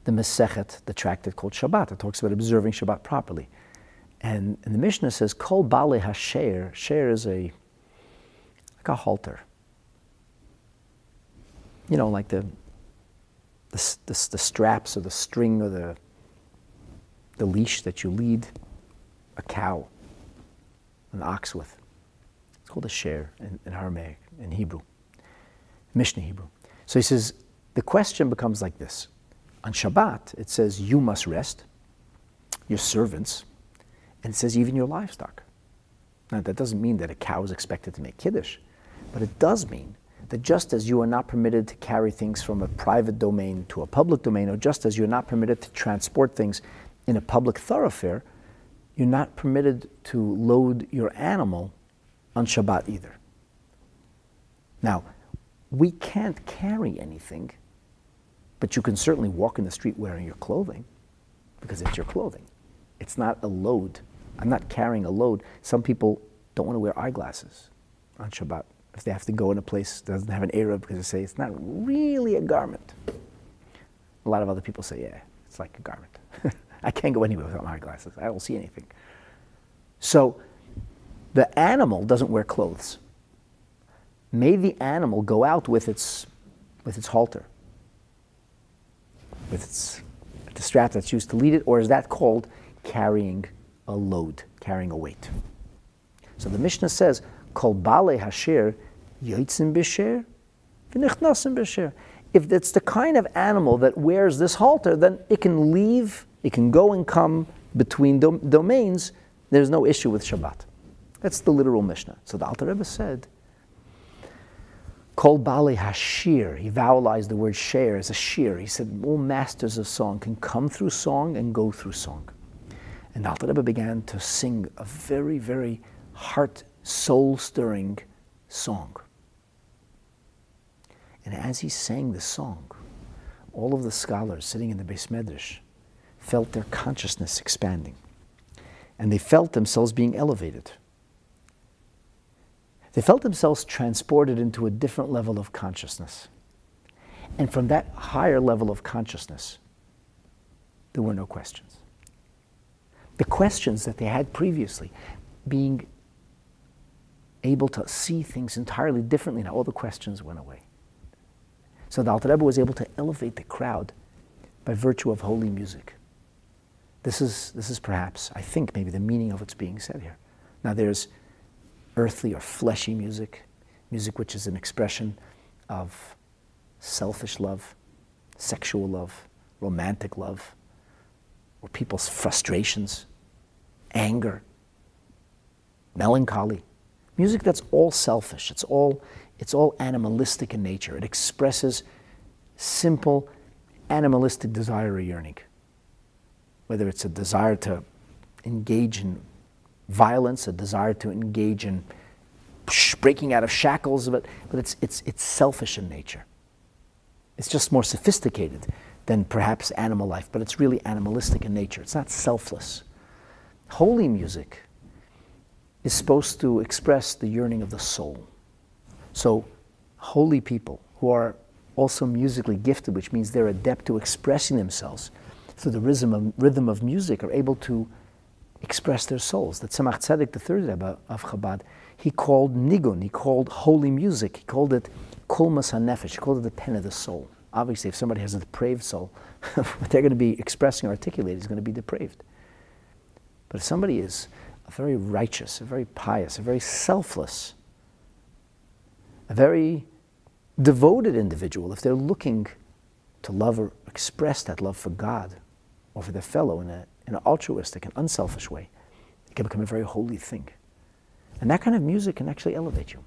the Masechet, the tractate called Shabbat. It talks about observing Shabbat properly. And, and the Mishnah says, Kol Bale HaShe'er. She'er is a, like a halter. You know, like the, the, the, the straps or the string or the, the leash that you lead a cow, an ox with. It's called a she'er in, in Aramaic, in Hebrew, Mishnah Hebrew. So he says, the question becomes like this. On Shabbat, it says you must rest, your servants, and it says even your livestock. Now, that doesn't mean that a cow is expected to make kiddush, but it does mean that just as you are not permitted to carry things from a private domain to a public domain, or just as you're not permitted to transport things in a public thoroughfare, you're not permitted to load your animal on Shabbat either. Now, we can't carry anything, but you can certainly walk in the street wearing your clothing, because it's your clothing. It's not a load. I'm not carrying a load. Some people don't want to wear eyeglasses on Shabbat if they have to go in a place that doesn't have an eruv, because they say it's not really a garment. A lot of other people say, yeah, it's like a garment. I can't go anywhere without my eyeglasses. I don't see anything. So the animal doesn't wear clothes. May the animal go out with its, with its halter, with its, the strap that's used to lead it, or is that called carrying a load, carrying a weight? So the Mishnah says, Kol Bale Hasher Yotzim B'Sher V'Nichnasim B'Sher. If it's the kind of animal that wears this halter, then it can leave, it can go and come between dom domains. There's no issue with Shabbat. That's the literal Mishnah. So the Alter Rebbe said, Kol Bale Hashir. He vowelized the word share as a shir. He said, all masters of song can come through song and go through song. And Alter Rebbe began to sing a very, very heart, soul-stirring song. And as he sang the song, all of the scholars sitting in the Beis Medrash felt their consciousness expanding. And they felt themselves being elevated. They felt themselves transported into a different level of consciousness. And from that higher level of consciousness, there were no questions. The questions that they had previously, being able to see things entirely differently, now all the questions went away. So the Alter Rebbe was able to elevate the crowd by virtue of holy music. This is, this is perhaps, I think, maybe the meaning of what's being said here. Now there's earthly or fleshy music, music which is an expression of selfish love, sexual love, romantic love, or people's frustrations, anger, melancholy. Music that's all selfish, it's all, it's all animalistic in nature. It expresses simple animalistic desire or yearning, whether it's a desire to engage in violence, a desire to engage in breaking out of shackles, but, but it's, it's, it's selfish in nature. It's just more sophisticated than perhaps animal life, but it's really animalistic in nature. It's not selfless. Holy music is supposed to express the yearning of the soul. So holy people who are also musically gifted, which means they're adept to expressing themselves through the rhythm of, rhythm of music, are able to express their souls. That Tzemach Tzedek, the third Rebbe of Chabad, he called nigun, he called holy music, he called it kulmas hanefesh, he called it the pen of the soul. Obviously, if somebody has a depraved soul, what they're going to be expressing or articulating is going to be depraved. But if somebody is a very righteous, a very pious, a very selfless, a very devoted individual, if they're looking to love or express that love for God or for their fellow in, a, in an altruistic and unselfish way, it can become a very holy thing. And that kind of music can actually elevate you.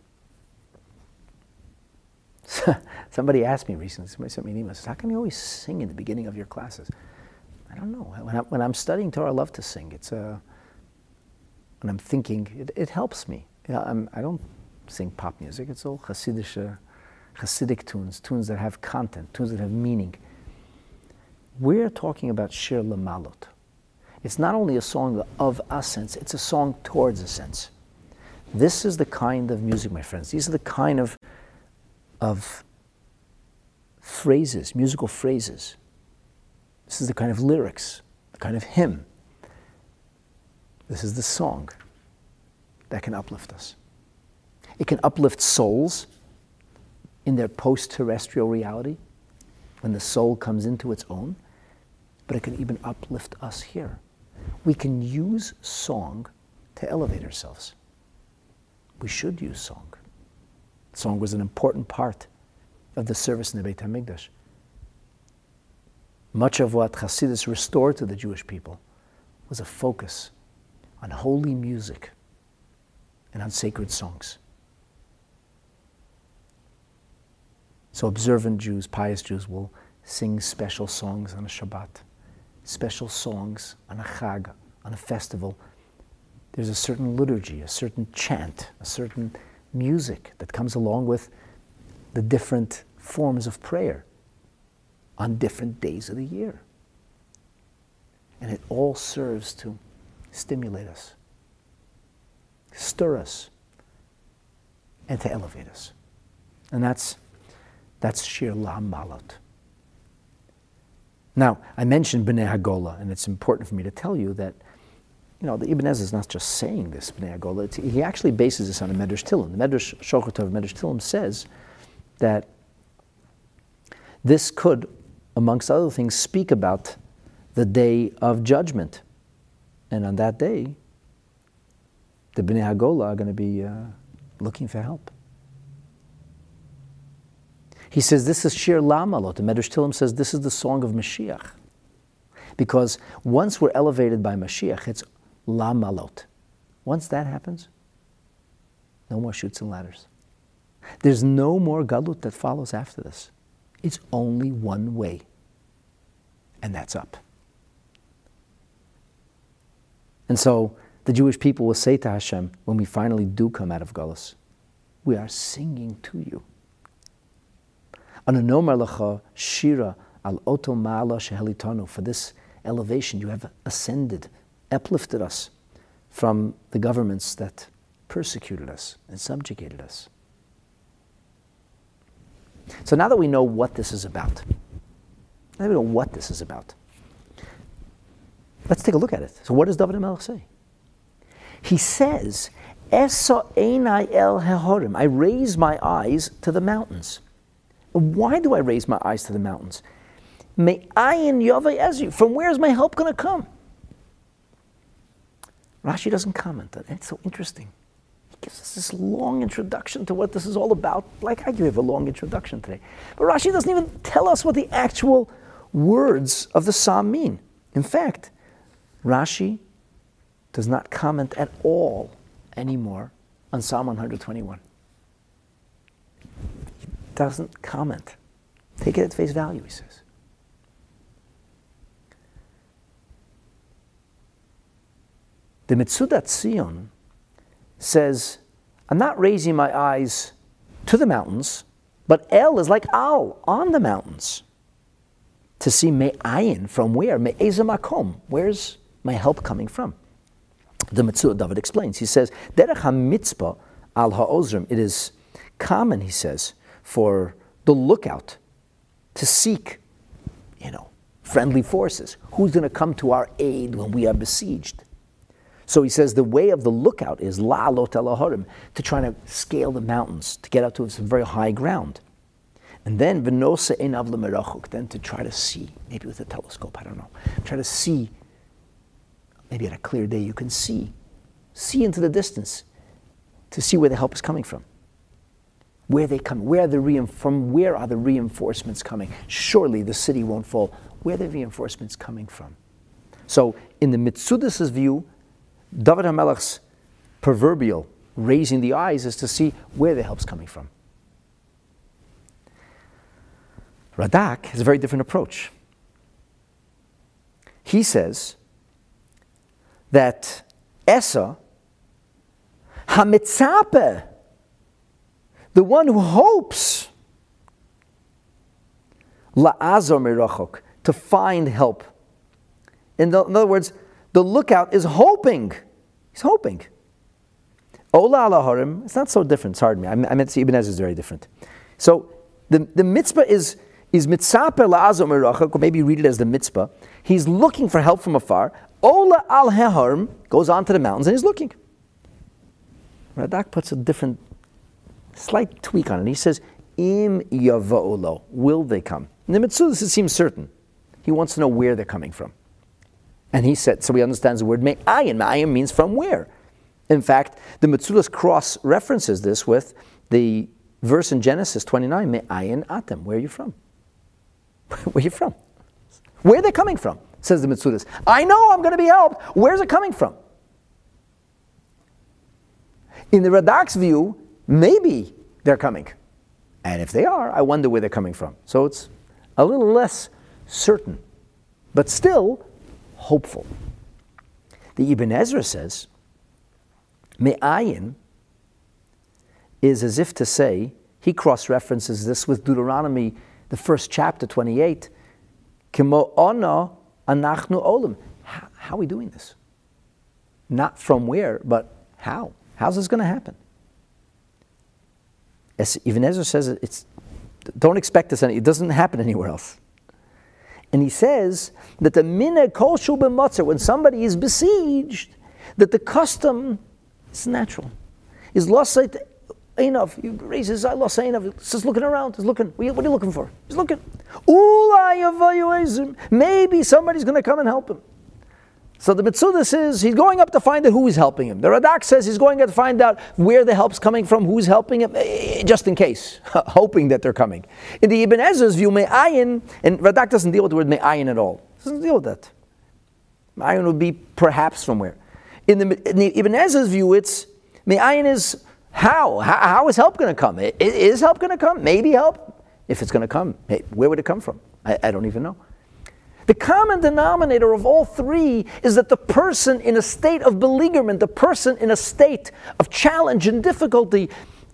So, somebody asked me recently, somebody sent me an email, says, how come you always sing in the beginning of your classes? I don't know. When, I, when I'm studying Torah, I love to sing. It's uh, when I'm thinking, it, it helps me. You know, I'm, I don't sing pop music. It's all Hasidic, uh, Hasidic tunes, tunes that have content, tunes that have meaning. We're talking about Shir HaMa'alot. It's not only a song of a sense, it's a song towards a sense. This is the kind of music, my friends. These are the kind of of phrases, musical phrases. This is the kind of lyrics, the kind of hymn. This is the song that can uplift us. It can uplift souls in their post-terrestrial reality, when the soul comes into its own, but it can even uplift us here. We can use song to elevate ourselves. We should use song. Song was an important part of the service in the Beit HaMikdash. Much of what Hasidus restored to the Jewish people was a focus on holy music and on sacred songs. So observant Jews, pious Jews, will sing special songs on a Shabbat, special songs on a Chag, on a festival. There's a certain liturgy, a certain chant, a certain music that comes along with the different forms of prayer on different days of the year. And it all serves to stimulate us, stir us, and to elevate us. And that's That's Shir HaMa'alot. Now, I mentioned Bnei Hagola, and it's important for me to tell you that, you know, the Ibn Ezra is not just saying this, Bnei Hagola. It's, he actually bases this on a Medrash Tehillim. The Medrash Shochet Tov, Medrash Tehillim says that this could, amongst other things, speak about the day of judgment. And on that day, the Bnei Hagola are going to be uh, looking for help. He says, this is Shir HaMa'alot. The Medrash Tehillim says, this is the song of Mashiach. Because once we're elevated by Mashiach, it's L'Malot. Once that happens, no more chutes and ladders. There's no more galut that follows after this. It's only one way. And that's up. And so the Jewish people will say to Hashem, when we finally do come out of galus, we are singing to you. For this elevation, you have ascended, uplifted us from the governments that persecuted us and subjugated us. So now that we know what this is about, now that we know what this is about, let's take a look at it. So what does David HaMelech say? He says, Eso einai el hehorim. I raise my eyes to the mountains. Why do I raise my eyes to the mountains? May I in Yahweh Ezri. From where is my help going to come? Rashi doesn't comment on it. It's so interesting. He gives us this long introduction to what this is all about, like I gave a long introduction today. But Rashi doesn't even tell us what the actual words of the psalm mean. In fact, Rashi does not comment at all anymore on Psalm one twenty-one. Doesn't comment. Take it at face value, he says. The Mitzudat Zion says, I'm not raising my eyes to the mountains, but El is like Al, on the mountains, to see Me'ayin, from where? Me'ezem Makom, where's my help coming from? The Mitzudat David explains. He says, Derech HaMitzpah Al HaOzrim. It is common, he says, for the lookout to seek, you know, friendly forces. Who's going to come to our aid when we are besieged? So he says the way of the lookout is la'alot al harim, to try to scale the mountains, to get up to some very high ground. And then v'nosa einav l'merachuk, then to try to see, maybe with a telescope, I don't know, try to see, maybe on a clear day you can see, see into the distance, to see where the help is coming from. Where they come, where are the re- from where are the reinforcements coming? Surely the city won't fall. Where are the reinforcements coming from? So in the Mitzudas' view, David HaMelech's proverbial raising the eyes is to see where the help's coming from. Radak has a very different approach. He says that Esa HaMitzapeh, the one who hopes la'azor mirachok, to find help. In, the, in other words, the lookout is hoping. He's hoping. Ola ala harim, it's not so different. Sorry, me. I meant to say Ibn Ezra is very different. So the, the mitzvah is is mitzaper la'azor mirachok, or maybe read it as the mitzvah. He's looking for help from afar. Ola al heharim, goes on to the mountains and he's looking. Radak puts a different, slight tweak on it. He says, "Im yava'olo, will they come?" In the Mitzudas, it seems certain. He wants to know where they're coming from, and he said, so he understands the word me'ayin. Me'ayin means from where. In fact, the Mitzudas cross references this with the verse in Genesis twenty-nine: "Me'ayin atem, where are you from? Where are you from? Where are they coming from?" Says the Mitzudas. I know I'm going to be helped. Where's it coming from? In the Radak's view, maybe they're coming. And if they are, I wonder where they're coming from. So it's a little less certain, but still hopeful. The Ibn Ezra says, Me'ayin is as if to say, he cross-references this with Deuteronomy, the first chapter, twenty-eight, Kimo ana anachnu olim. How, how are we doing this? Not from where, but how? How's this going to happen? As Ibn Ezra says, it's, don't expect this, any, it doesn't happen anywhere else. And he says that the minah kol shu b'motzer, when somebody is besieged, that the custom is natural. Is losait enough, he raises his eye, losait enough, he's just looking around, he's looking, what are you looking for? He's looking. Maybe somebody's going to come and help him. So the Mitzudas is, he's going up to find out who is helping him. The Radak says he's going up to find out where the help's coming from, who's helping him, just in case, hoping that they're coming. In the Ibn Ezra's view, me'ayin, and Radak doesn't deal with the word me'ayin at all. Doesn't deal with that. Me'ayin would be perhaps from where. In the, in the Ibn Ezra's view, it's, me'ayin is how? How, how is help going to come? Is help going to come? Maybe help? If it's going to come, where would it come from? I, I don't even know. The common denominator of all three is that the person in a state of beleaguerment, the person in a state of challenge and difficulty,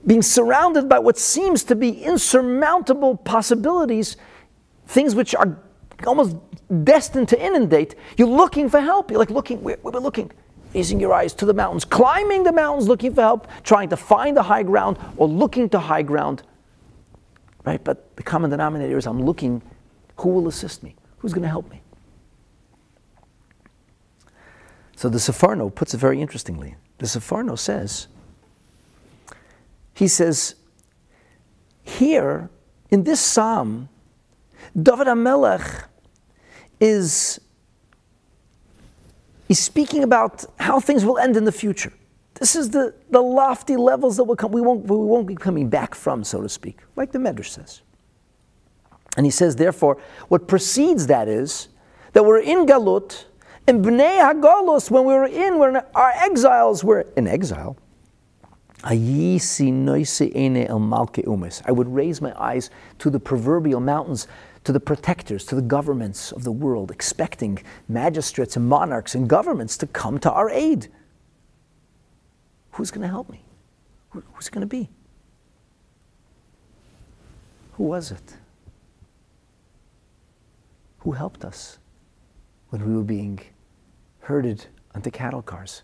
being surrounded by what seems to be insurmountable possibilities, things which are almost destined to inundate, you're looking for help. You're like looking, where we're looking, raising your eyes to the mountains, climbing the mountains, looking for help, trying to find the high ground or looking to high ground, right? But the common denominator is I'm looking, who will assist me? Who's going to help me? So the Sefarno puts it very interestingly. The Sefarno says, he says, here, in this psalm, David HaMelech is, is speaking about how things will end in the future. This is the, the lofty levels that will come, we won't, we won't be coming back from, so to speak, like the Medrash says. And he says, therefore, what precedes that is that we're in Galut, and Bnei HaGolus, when we were in, we're in our exiles, we're in exile. I would raise my eyes to the proverbial mountains, to the protectors, to the governments of the world, expecting magistrates and monarchs and governments to come to our aid. Who's going to help me? Who's going to be? Who was it? Who helped us when we were being herded onto cattle cars?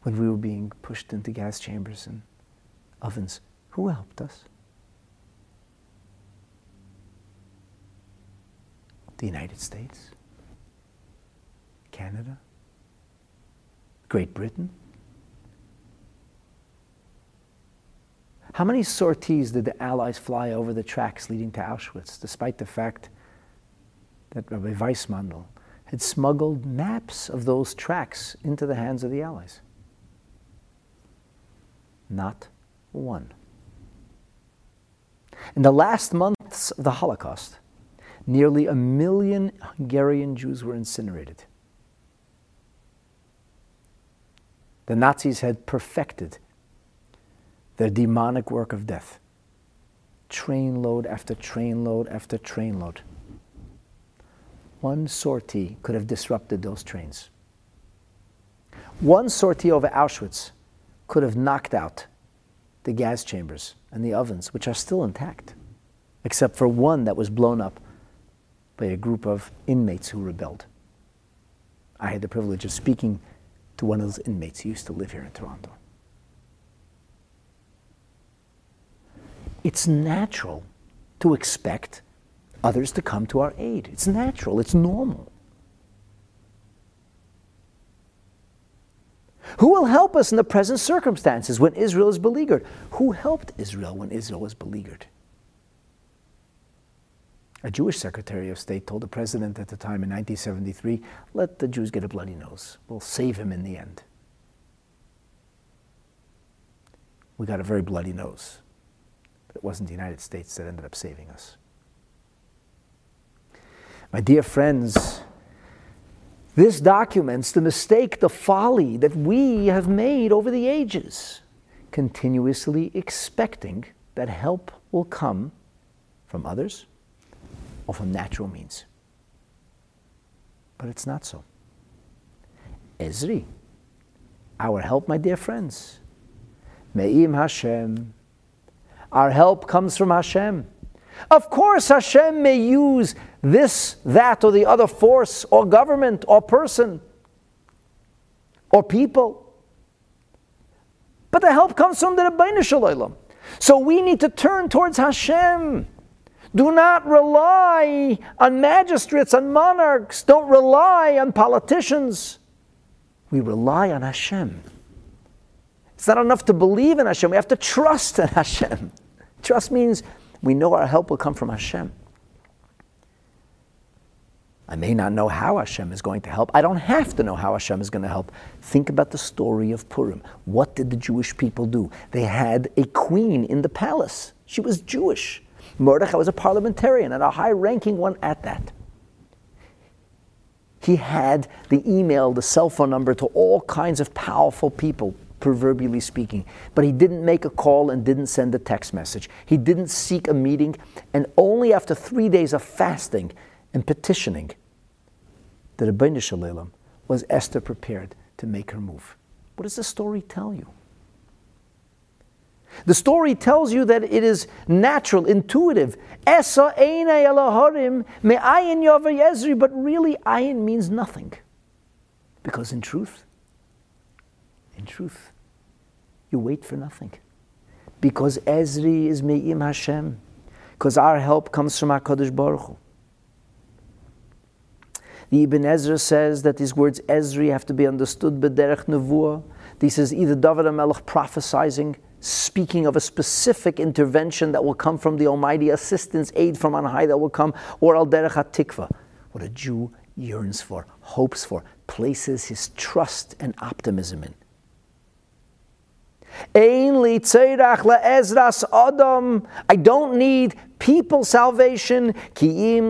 When we were being pushed into gas chambers and ovens? Who helped us? The United States? Canada? Great Britain? How many sorties did the Allies fly over the tracks leading to Auschwitz, despite the fact that Rabbi Weissmandl had smuggled maps of those tracks into the hands of the Allies? Not one. In the last months of the Holocaust, nearly a million Hungarian Jews were incinerated. The Nazis had perfected their demonic work of death. Trainload after trainload after trainload. One sortie could have disrupted those trains. One sortie over Auschwitz could have knocked out the gas chambers and the ovens, which are still intact, except for one that was blown up by a group of inmates who rebelled. I had the privilege of speaking to one of those inmates who used to live here in Toronto. It's natural to expect others to come to our aid. It's natural, it's normal. Who will help us in the present circumstances when Israel is beleaguered? Who helped Israel when Israel was beleaguered? A Jewish Secretary of State told the president at the time in nineteen seventy-three, "Let the Jews get a bloody nose. We'll save him in the end." We got a very bloody nose. But it wasn't the United States that ended up saving us. My dear friends, this documents the mistake, the folly that we have made over the ages, continuously expecting that help will come from others or from natural means. But it's not so. Ezri, our help, my dear friends, Me'im Hashem, our help comes from Hashem. Of course, Hashem may use this, that, or the other force, or government, or person, or people. But the help comes from the Rebbeinu Shel Olam. So we need to turn towards Hashem. Do not rely on magistrates, on monarchs. Don't rely on politicians. We rely on Hashem. It's not enough to believe in Hashem. We have to trust in Hashem. Trust means we know our help will come from Hashem. I may not know how Hashem is going to help. I don't have to know how Hashem is going to help. Think about the story of Purim. What did the Jewish people do? They had a queen in the palace. She was Jewish. Mordechai was a parliamentarian and a high-ranking one at that. He had the email, the cell phone number to all kinds of powerful people, proverbially speaking. But he didn't make a call and didn't send a text message. He didn't seek a meeting, and only after three days of fasting and petitioning, the Rebbeinu Shel Olam, was Esther prepared to make her move. What does the story tell you? The story tells you that it is natural, intuitive. Esa einay elahorim me'ayin yover Yezri, but really ayin means nothing. Because in truth, in truth, you wait for nothing. Because Ezri is Me'im Hashem. Because our help comes from HaKadosh Baruch Hu. The Ibn Ezra says that these words Ezri have to be understood b'derech nevuah. This is either David HaMelech prophesizing, speaking of a specific intervention that will come from the Almighty, assistance, aid from on high that will come, or al derech hatikva, what a Jew yearns for, hopes for, places his trust and optimism in. I don't need people salvation. We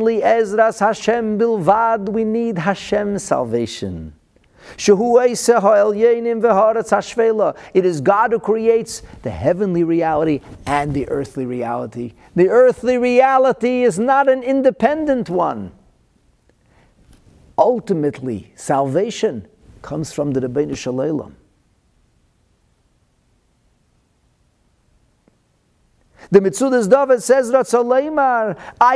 need Hashem's salvation. It is God who creates the heavenly reality and the earthly reality. The earthly reality is not an independent one. Ultimately, salvation comes from the Rebbeinu Shel Olam. The Mitzudas David says, I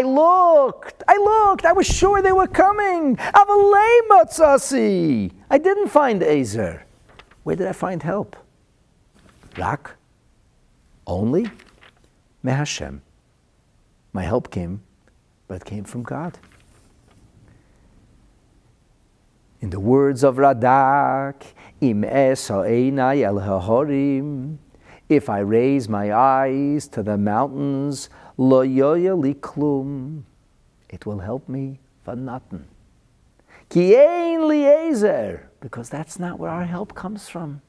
looked, I looked, I was sure they were coming. I didn't find Ezer. Where did I find help? Rak, only Mehashem. My help came, but it came from God. In the words of Radak, Im Esa Einai El Hahorim, if I raise my eyes to the mountains, Lo Yoya Liklum, it will help me for nothing. Ki Ein Liezer, because that's not where our help comes from.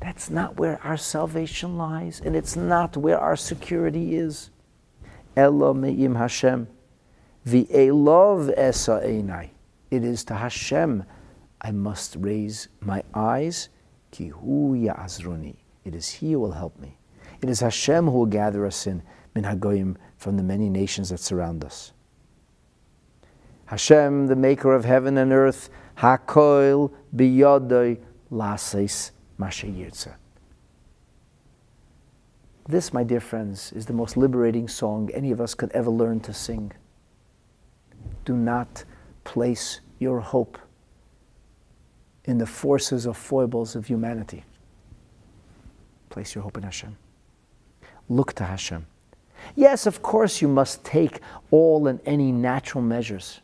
That's not where our salvation lies, and it's not where our security is. Elo Me'im Hashem, V'elov Esa Einai. It is to Hashem I must raise my eyes. Ki Hu Ya'azruni. It is He who will help me. It is Hashem who will gather us in min hagoyim, from the many nations that surround us. Hashem, the maker of heaven and earth, Hakoil biyodoi laseis mashe yirtza. This, my dear friends, is the most liberating song any of us could ever learn to sing. Do not place your hope in the forces or foibles of humanity. Place your hope in Hashem. Look to Hashem. Yes, of course you must take all and any natural measures.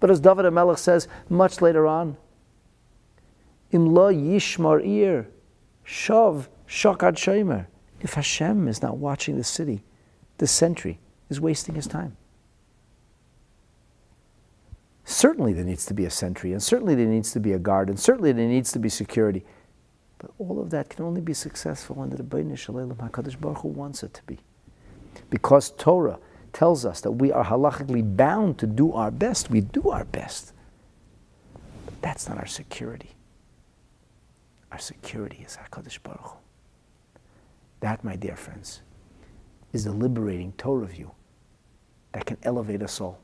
But as David HaMelech says much later on, Im lo yishmar ir, shav shakad shomer. If Hashem is not watching the city, the sentry is wasting his time. Certainly there needs to be a sentry, and certainly there needs to be a guard, and certainly there needs to be security. But all of that can only be successful when the Rebbeinu Shalom HaKadosh Baruch Hu wants it to be. Because Torah tells us that we are halachically bound to do our best. We do our best. But that's not our security. Our security is HaKadosh Baruch Hu. That, my dear friends, is the liberating Torah view that can elevate us all,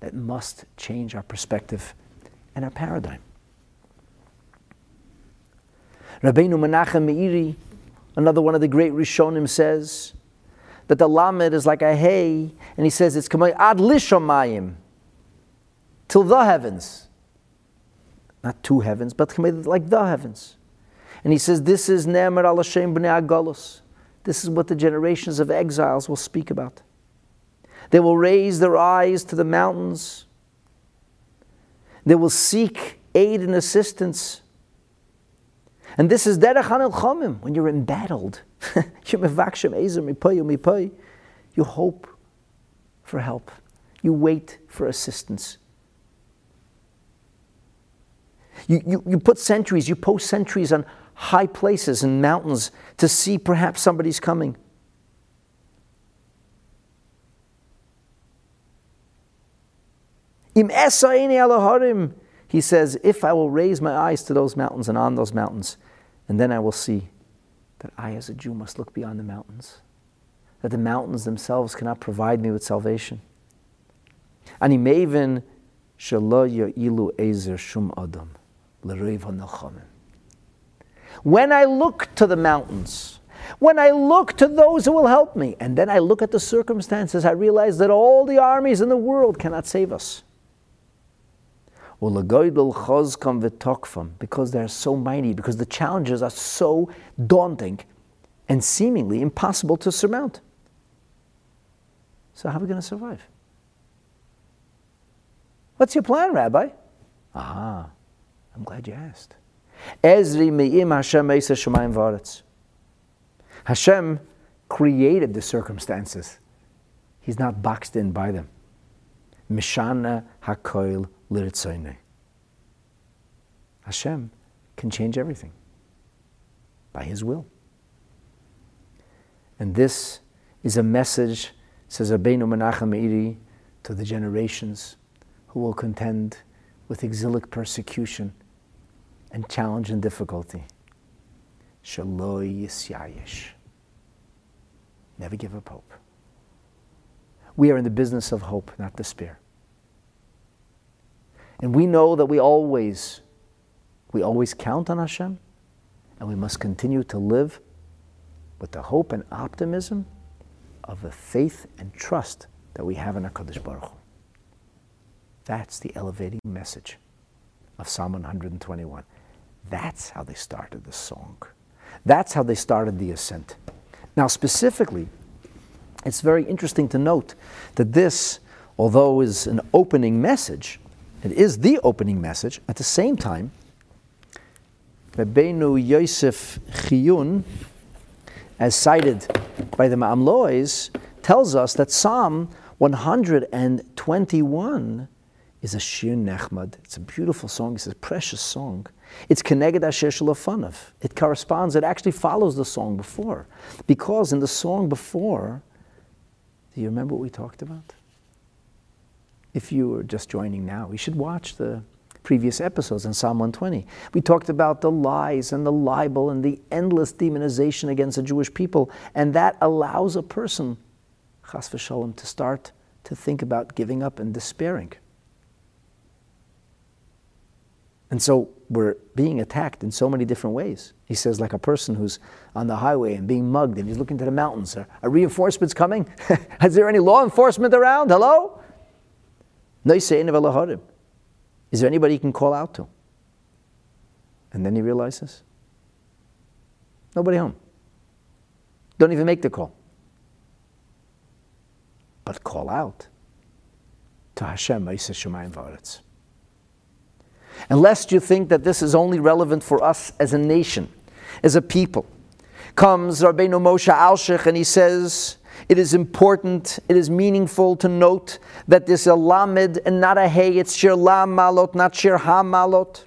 that must change our perspective and our paradigm. Rabbeinu Menachem Meiri, another one of the great Rishonim, says that the Lamed is like a hay, and he says it's kamay ad lishamayim, till the heavens. Not two heavens, but kamay like the heavens. And he says this is ne'emar al Hashem b'nei Agolus. This is what the generations of exiles will speak about. They will raise their eyes to the mountains. They will seek aid and assistance. And this is derech hanel chomim. When you're embattled, you hope for help. You wait for assistance. You, you, you put sentries, you post sentries on high places and mountains to see perhaps somebody's coming. Im esa eini al harim. He says, if I will raise my eyes to those mountains and on those mountains, and then I will see that I as a Jew must look beyond the mountains, that the mountains themselves cannot provide me with salvation. Ani maven shelo ya'ilu ezer shum adam l'roiv ha'nachomim. When I look to the mountains, when I look to those who will help me, and then I look at the circumstances, I realize that all the armies in the world cannot save us. Because they are so mighty, because the challenges are so daunting and seemingly impossible to surmount. So how are we going to survive? What's your plan, Rabbi? Ah, I'm glad you asked. Ezri me'im Hashem eisa shemayim v'aretz. Hashem created the circumstances. He's not boxed in by them. Mishana hakoil L'ritzoynei. Hashem can change everything by His will. And this is a message, says Rabbeinu Menachem Meiri, to the generations who will contend with exilic persecution and challenge and difficulty. Shelo yisyayish. Never give up hope. We are in the business of hope, not despair. And we know that we always, we always count on Hashem, and we must continue to live with the hope and optimism of the faith and trust that we have in HaKadosh Baruch Hu. That's the elevating message of Psalm one twenty-one. That's how they started the song. That's how they started the ascent. Now specifically, it's very interesting to note that this, although is an opening message, It is the opening message. At the same time, Rabbeinu Yosef Chiyun, as cited by the Ma'amlois, tells us that Psalm one twenty-one is a shir nechmad. It's a beautiful song. It's a precious song. It's keneged asher shelafanev. It corresponds. It actually follows the song before, because in the song before, do you remember what we talked about? If you were just joining now, you should watch the previous episodes in Psalm one twenty. We talked about the lies and the libel and the endless demonization against the Jewish people, and that allows a person, chas v'shalom, to start to think about giving up and despairing. And so we're being attacked in so many different ways. He says, like a person who's on the highway and being mugged, and he's looking to the mountains. Are, are reinforcements coming? Is there any law enforcement around? Hello? Is there anybody he can call out to? And then he realizes, nobody home. Don't even make the call. But call out to Hashem, Ma'aseh Shemayim Va'aretz. Unless you think that this is only relevant for us as a nation, as a people, comes Rabbeinu Moshe Alshech and he says, it is important, it is meaningful to note that this is a lamed and not a hey, it's Shir HaMa'alot, not Shir HaMa'alot.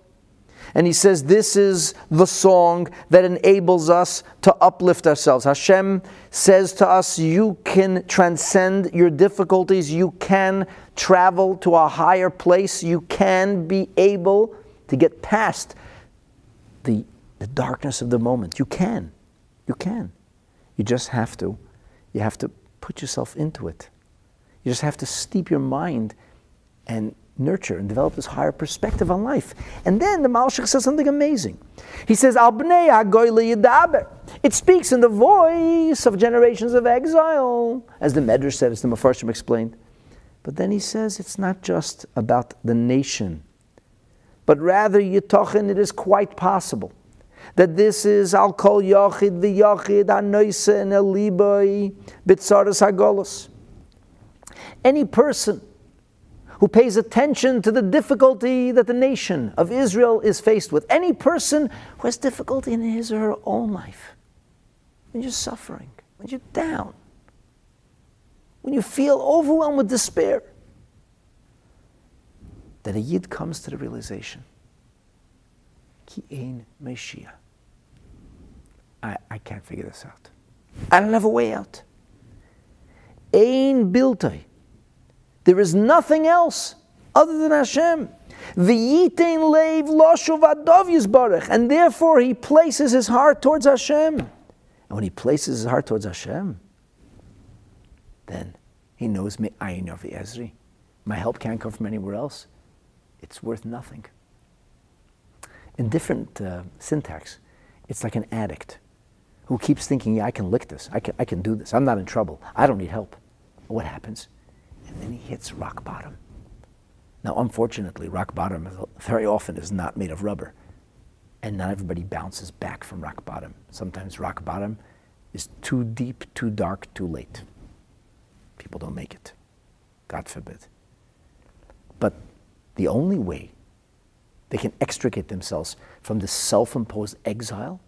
And he says, this is the song that enables us to uplift ourselves. Hashem says to us, you can transcend your difficulties. You can travel to a higher place. You can be able to get past the, the darkness of the moment. You can. You can. You just have to. You have to put yourself into it. You just have to steep your mind and nurture and develop this higher perspective on life. And then the Malshach says something amazing. He says, Al bnei hagoyli yidaber. It speaks in the voice of generations of exile, as the Medrash said, as the Mefarshim explained. But then he says it's not just about the nation, but rather Yitochen, it is quite possible that this is Al kol yochid v'yochid hanoise en eliboi b'tzaras hagolos. Any person who pays attention to the difficulty that the nation of Israel is faced with. Any person who has difficulty in his or her own life. When you're suffering, when you're down, when you feel overwhelmed with despair, that a Yid comes to the realization, Ki ein Mashiach. I, I can't figure this out. I don't have a way out. Ein Biltoi. There is nothing else other than Hashem. And therefore he places his heart towards Hashem. And when he places his heart towards Hashem, then he knows, my help can't come from anywhere else. It's worth nothing. In different uh, syntax, it's like an addict who keeps thinking, yeah, I can lick this. I can, I can do this. I'm not in trouble. I don't need help. What happens? And then he hits rock bottom. Now, unfortunately, rock bottom very often is not made of rubber. And not everybody bounces back from rock bottom. Sometimes rock bottom is too deep, too dark, too late. People don't make it. God forbid. But the only way they can extricate themselves from this self-imposed exile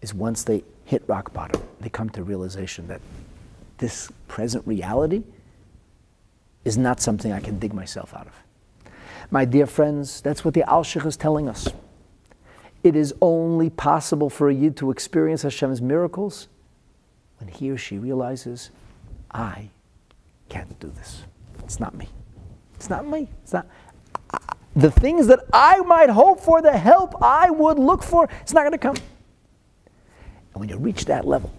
is once they hit rock bottom. They come to realization that this present reality is not something I can dig myself out of. My dear friends, that's what the Alshech is telling us. It is only possible for a Yid to experience Hashem's miracles when he or she realizes, I can't do this. It's not me. It's not me. It's not I, the things that I might hope for, the help I would look for, it's not going to come. And when you reach that level,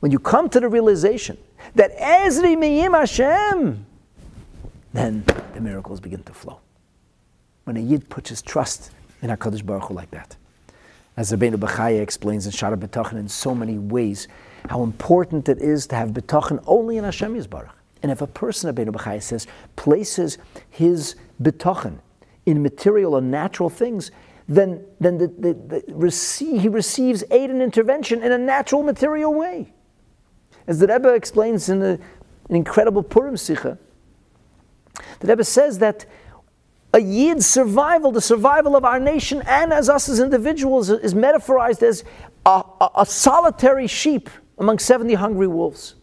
when you come to the realization that Ezri miyim Hashem, then the miracles begin to flow. When a Yid puts his trust in HaKadosh Baruch Hu like that. As Rabbeinu Bachaya explains in Shara B'tochen in so many ways, how important it is to have B'tochen only in Hashem Yisbarach. And if a person, Rabbeinu Bachaya says, places his B'tochen in material and natural things, then, then the, the, the, the, he receives aid and intervention in a natural material way. As the Rebbe explains in a, an incredible Purim Sikha, the Rebbe says that a Yid's survival, the survival of our nation and as us as individuals, is metaphorized as a, a, a solitary sheep among seventy hungry wolves.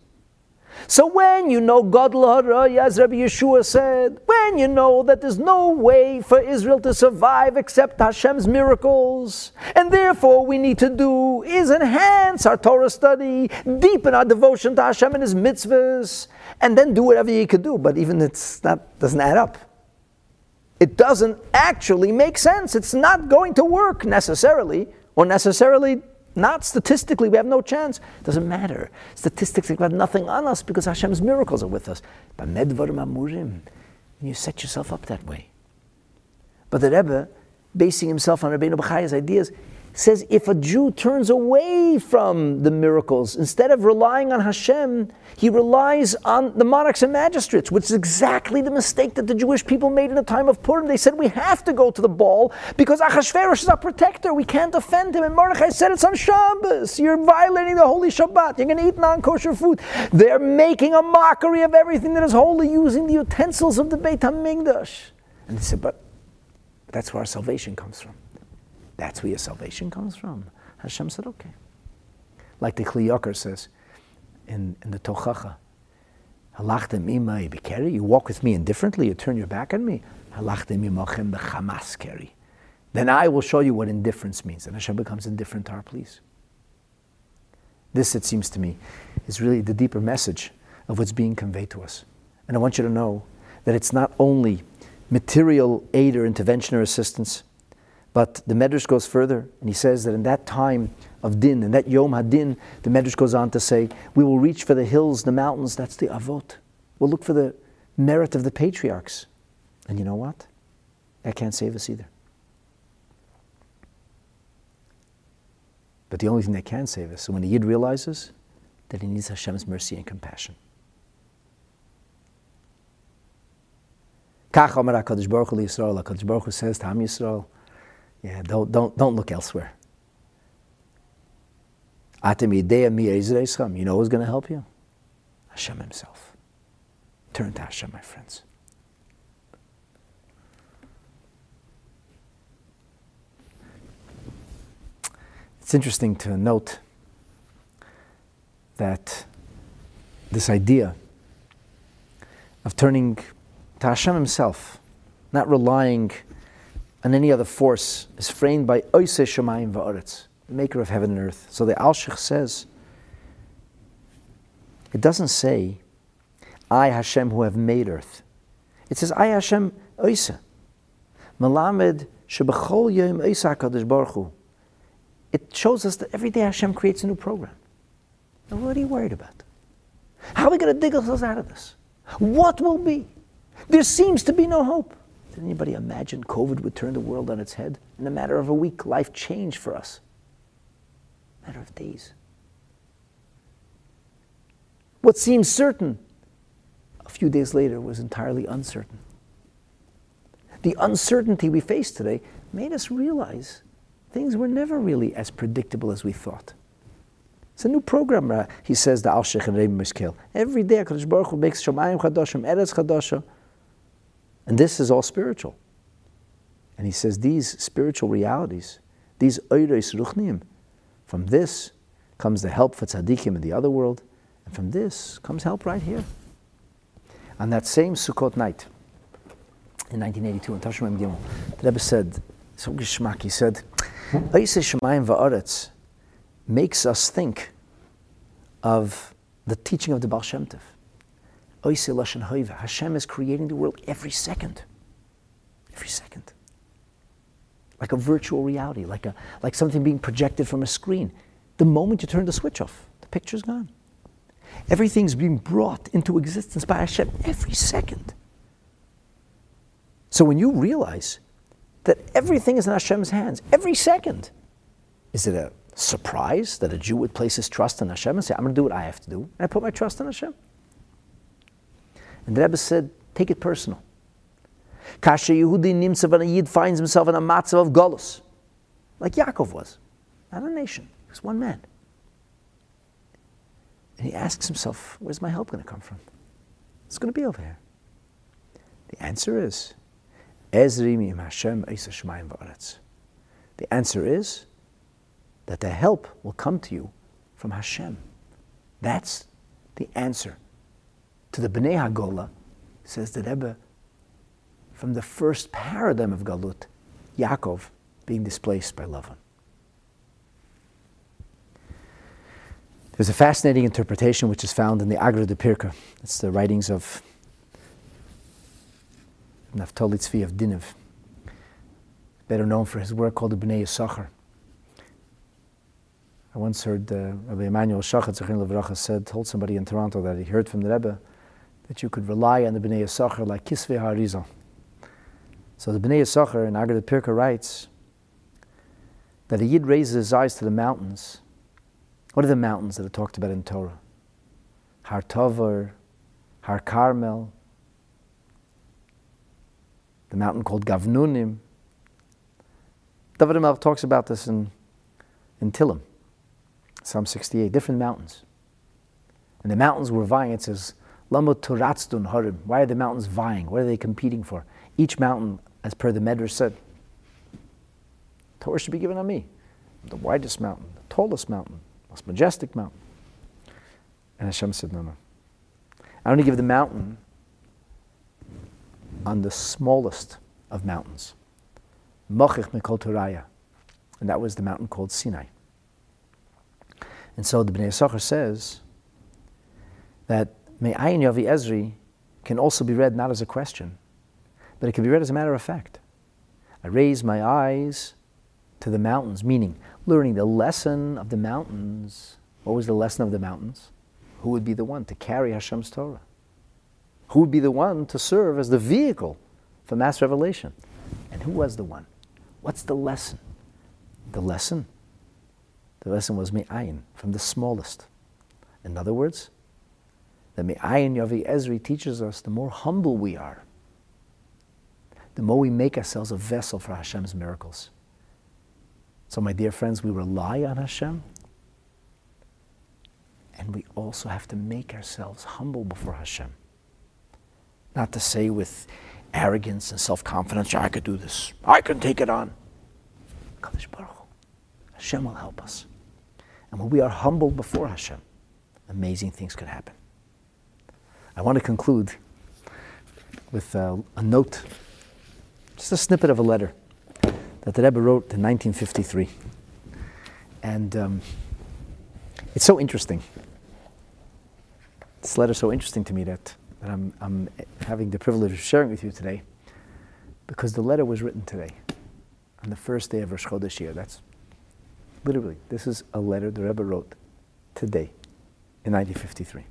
So when you know God, as Rabbi Yeshua said, when you know that there's no way for Israel to survive except Hashem's miracles, and therefore what we need to do is enhance our Torah study, deepen our devotion to Hashem and His mitzvahs, and then do whatever you could do. But even it's not doesn't add up. It doesn't actually make sense. It's not going to work necessarily, or necessarily not statistically. We have no chance. It doesn't matter. Statistics have got nothing on us because Hashem's miracles are with us. And you set yourself up that way. But the Rebbe, basing himself on Rabbeinu Bachai's ideas, says if a Jew turns away from the miracles, instead of relying on Hashem, he relies on the monarchs and magistrates, which is exactly the mistake that the Jewish people made in the time of Purim. They said, we have to go to the ball because Achashverosh is our protector. We can't offend him. And Mordechai said, it's on Shabbos. You're violating the holy Shabbat. You're going to eat non-kosher food. They're making a mockery of everything that is holy using the utensils of the Beit HaMikdash. And they said, but that's where our salvation comes from. That's where your salvation comes from. Hashem said, okay. Like the Kli Yoker says in, in the Tochacha, you walk with me indifferently, you turn your back on me. Then I will show you what indifference means. And Hashem becomes indifferent to our pleas. This, it seems to me, is really the deeper message of what's being conveyed to us. And I want you to know that it's not only material aid or intervention or assistance, but the Medrash goes further, and he says that in that time of din, in that Yom HaDin, the Medrash goes on to say, we will reach for the hills, the mountains, that's the Avot. We'll look for the merit of the patriarchs. And you know what? That can't save us either. But the only thing that can save us is when the Yid realizes that he needs Hashem's mercy and compassion. Kach Omer HaKadosh Baruch Hu Yisrael, HaKadosh Baruch Hu says to Am Yisrael, Yeah, don't don't don't look elsewhere. You know who's going to help you? Hashem Himself. Turn to Hashem, my friends. It's interesting to note that this idea of turning to Hashem Himself, not relying and any other force, is framed by Oisei Shemayim Va'aretz, the maker of heaven and earth. So the Alshech says, it doesn't say, I Hashem who have made earth. It says, I Hashem Oisei. Melamed Shebechol Yom Oisei HaKadosh Baruch Hu. It shows us that every day Hashem creates a new program. Now what are you worried about? How are we going to dig ourselves out of this? What will be? There seems to be no hope. Did anybody imagine COVID would turn the world on its head? In a matter of a week, life changed for us. A matter of days. What seemed certain, a few days later, was entirely uncertain. The uncertainty we face today made us realize things were never really as predictable as we thought. It's a new program, uh, he says, the Alshech and Rebbe Mishkel. Every day, HaKadosh Baruch Hu makes Shomayim Chadashim, Eretz Chadashim. And this is all spiritual. And he says these spiritual realities, these oiros ruchnim, from this comes the help for tzaddikim in the other world, and from this comes help right here. On that same Sukkot night, in nineteen eighty-two, in Tashim Mem Gimel, the Rebbe said, so geshmak, he said, Oisei Shemayim Va'aretz makes us think of the teaching of the Baal Shem Tov. Hashem is creating the world every second. Every second. Like a virtual reality, like, a, like something being projected from a screen. The moment you turn the switch off, the picture's gone. Everything's being brought into existence by Hashem every second. So when you realize that everything is in Hashem's hands, every second, is it a surprise that a Jew would place his trust in Hashem and say, I'm going to do what I have to do, and I put my trust in Hashem? And the Rebbe said, take it personal. Kasha Yehudi Nimtzav, and a Yid finds himself in a matzav of Golus, like Yaakov was. Not a nation, he was one man. And he asks himself, where's my help going to come from? It's going to be over here. The answer is, The answer is that the help will come to you from Hashem. That's the answer. To the Bnei HaGola, says the Rebbe, from the first paradigm of Galut, Yaakov being displaced by Lavan. There's a fascinating interpretation which is found in the Agra de Pirka. It's the writings of Naftali Tzvi of Dinov, better known for his work called the Bnei Yisachar. I once heard uh, Rabbi Emanuel Shachat Zechin Levracha said, told somebody in Toronto that he heard from the Rebbe that you could rely on the Bnei Yisachar like Kisvei HaRizal. So the Bnei Yisachar in Agadah Pirka writes that a Yid raises his eyes to the mountains. What are the mountains that are talked about in Torah? Har Tovar, Har Carmel, the mountain called Gavnunim. David HaMelech talks about this in, in Tehillim, Psalm sixty-eight, different mountains. And the mountains were vying. It says, Lamo Turatzdun Harim. Why are the mountains vying? What are they competing for? Each mountain, as per the Medrash said, Torah should be given on me. The widest mountain, the tallest mountain, the most majestic mountain. And Hashem said, no, no. I only give the mountain on the smallest of mountains. Mochich Mikol Toraya. And that was the mountain called Sinai. And so the Bnei Yisachar says that Me'ayin Yavi Ezri can also be read not as a question, but it can be read as a matter of fact. I raise my eyes to the mountains, meaning learning the lesson of the mountains. What was the lesson of the mountains? Who would be the one to carry Hashem's Torah? Who would be the one to serve as the vehicle for mass revelation? And who was the one? What's the lesson? The lesson? The lesson was Me'ayin, from the smallest. In other words, the Me'ayin Yavi Ezri teaches us the more humble we are, the more we make ourselves a vessel for Hashem's miracles. So my dear friends, we rely on Hashem, and we also have to make ourselves humble before Hashem. Not to say with arrogance and self-confidence, I could do this, I can take it on. Kadosh Baruch Hu, Hashem will help us. And when we are humbled before Hashem, amazing things could happen. I want to conclude with uh, a note, just a snippet of a letter that the Rebbe wrote in nineteen fifty-three. And um, it's so interesting. This letter is so interesting to me that that I'm, I'm having the privilege of sharing with you today, because the letter was written today, on the first day of Rosh Chodesh year. That's literally, this is a letter the Rebbe wrote today, in nineteen fifty-three.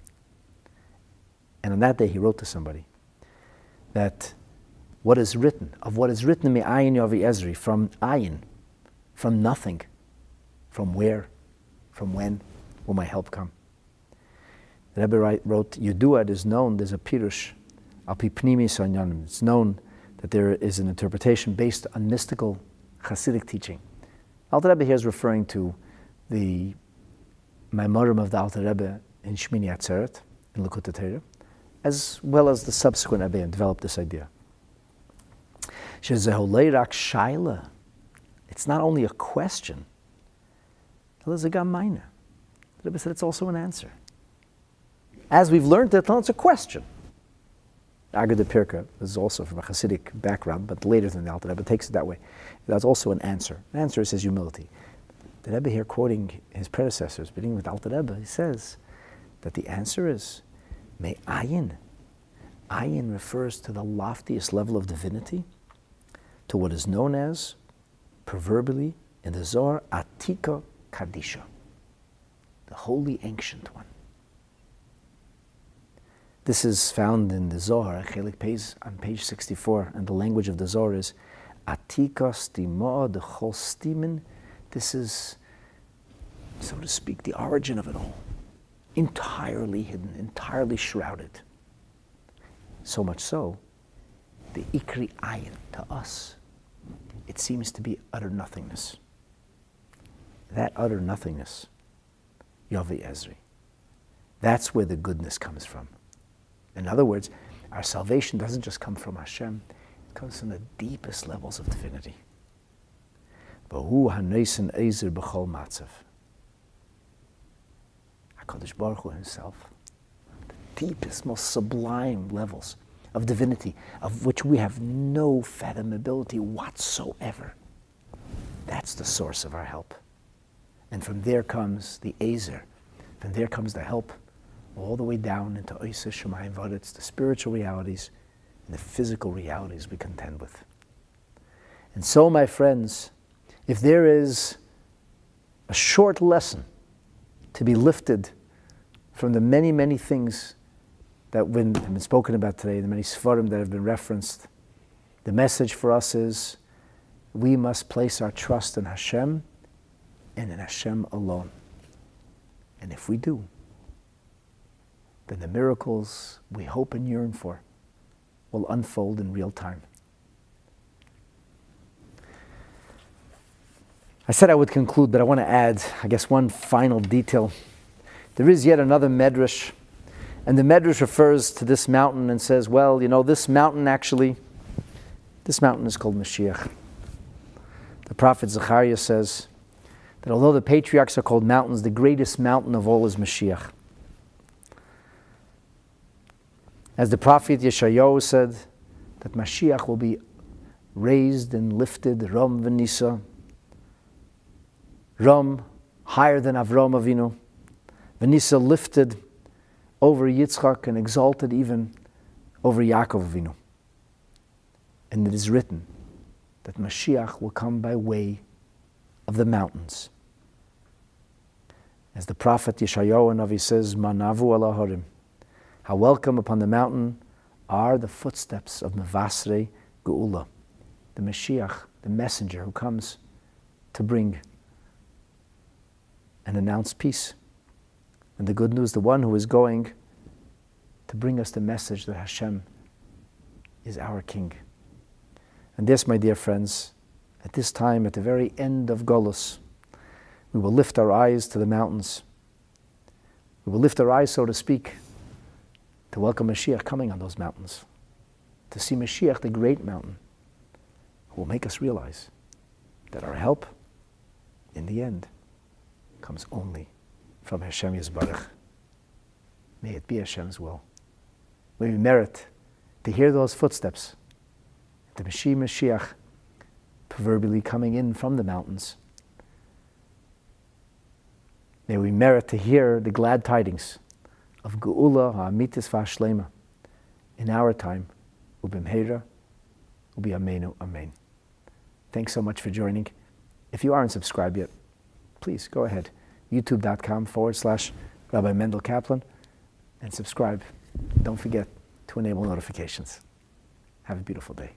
And on that day he wrote to somebody that what is written, of what is written in Me'ayin Yavi Ezri, from Ayin, from nothing, from where, from when will my help come? The Rebbe wrote, Yudua, it is known, there's a pirush, al pi pnimi sonyanim. It's known that there is an interpretation based on mystical Hasidic teaching. Alter Rebbe here is referring to the Maimorim of the Alter Rebbe in Shmini Atzeret, in Likutei Torah, as well as the subsequent Rebbe developed this idea. Shezehu leirak shaila. It's not only a question, it's a gam minor. The Rebbe said it's also an answer. As we've learned that, it's a question. Agadah Pirka is also from a Hasidic background, but later than the Alter Rebbe takes it that way. That's also an answer. An answer is his humility. The Rebbe here, quoting his predecessors, beginning with Alter Rebbe, he says that the answer is Me'ayin. Ayin refers to the loftiest level of divinity, to what is known as, proverbially, in the Zohar, Atika Kadisha, the holy ancient one. This is found in the Zohar, Chelik Peis, on page sixty-four, and the language of the Zohar is Atika Stimoa Dechol Stimin. This is, so to speak, the origin of it all. Entirely hidden, entirely shrouded. So much so, the Ikri Ayin, to us, it seems to be utter nothingness. That utter nothingness, Yavi Ezri, that's where the goodness comes from. In other words, our salvation doesn't just come from Hashem, comes from the deepest levels of divinity. Bahu Hanesin Ezer B'chol Matzav. HaKadosh Baruch Hu himself, the deepest, most sublime levels of divinity, of which we have no fathomability whatsoever. That's the source of our help. And from there comes the Ezer. From there comes the help, all the way down into Oiseh Shemayim Varetz, the spiritual realities and the physical realities we contend with. And so, my friends, if there is a short lesson to be lifted from the many, many things that have been spoken about today, the many Sfarim that have been referenced, the message for us is we must place our trust in Hashem and in Hashem alone. And if we do, then the miracles we hope and yearn for will unfold in real time. I said I would conclude, but I want to add, I guess, one final detail. There is yet another Medrash, and the Medrash refers to this mountain and says, well, you know, this mountain actually, this mountain is called Mashiach. The prophet Zechariah says that although the patriarchs are called mountains, the greatest mountain of all is Mashiach. As the prophet Yeshayahu said, that Mashiach will be raised and lifted, Ram v'nisa, Ram, higher than Avram Avinu, v'nisa lifted over Yitzchak and exalted even over Yaakov Avinu. And it is written that Mashiach will come by way of the mountains. As the prophet Yeshayahu Navi says, Manavu ala harim, how welcome upon the mountain are the footsteps of Mevasrei Geula, the Mashiach, the messenger who comes to bring and announce peace. And the good news, the one who is going to bring us the message that Hashem is our King. And this, my dear friends, at this time, at the very end of Golus, we will lift our eyes to the mountains. We will lift our eyes, so to speak, to welcome Mashiach coming on those mountains, to see Mashiach, the great mountain, who will make us realize that our help, in the end, comes only from Hashem Yisbarach. May it be Hashem's will. May we merit to hear those footsteps, the Mashiach, Mashiach, proverbially coming in from the mountains. May we merit to hear the glad tidings of Geula ha'amitis v'hashlema in our time, ubimheira, ubiamenu, amen. Thanks so much for joining. If you aren't subscribed yet, please go ahead, youtube.com forward slash Rabbi Mendel Kaplan, and subscribe. Don't forget to enable notifications. Have a beautiful day.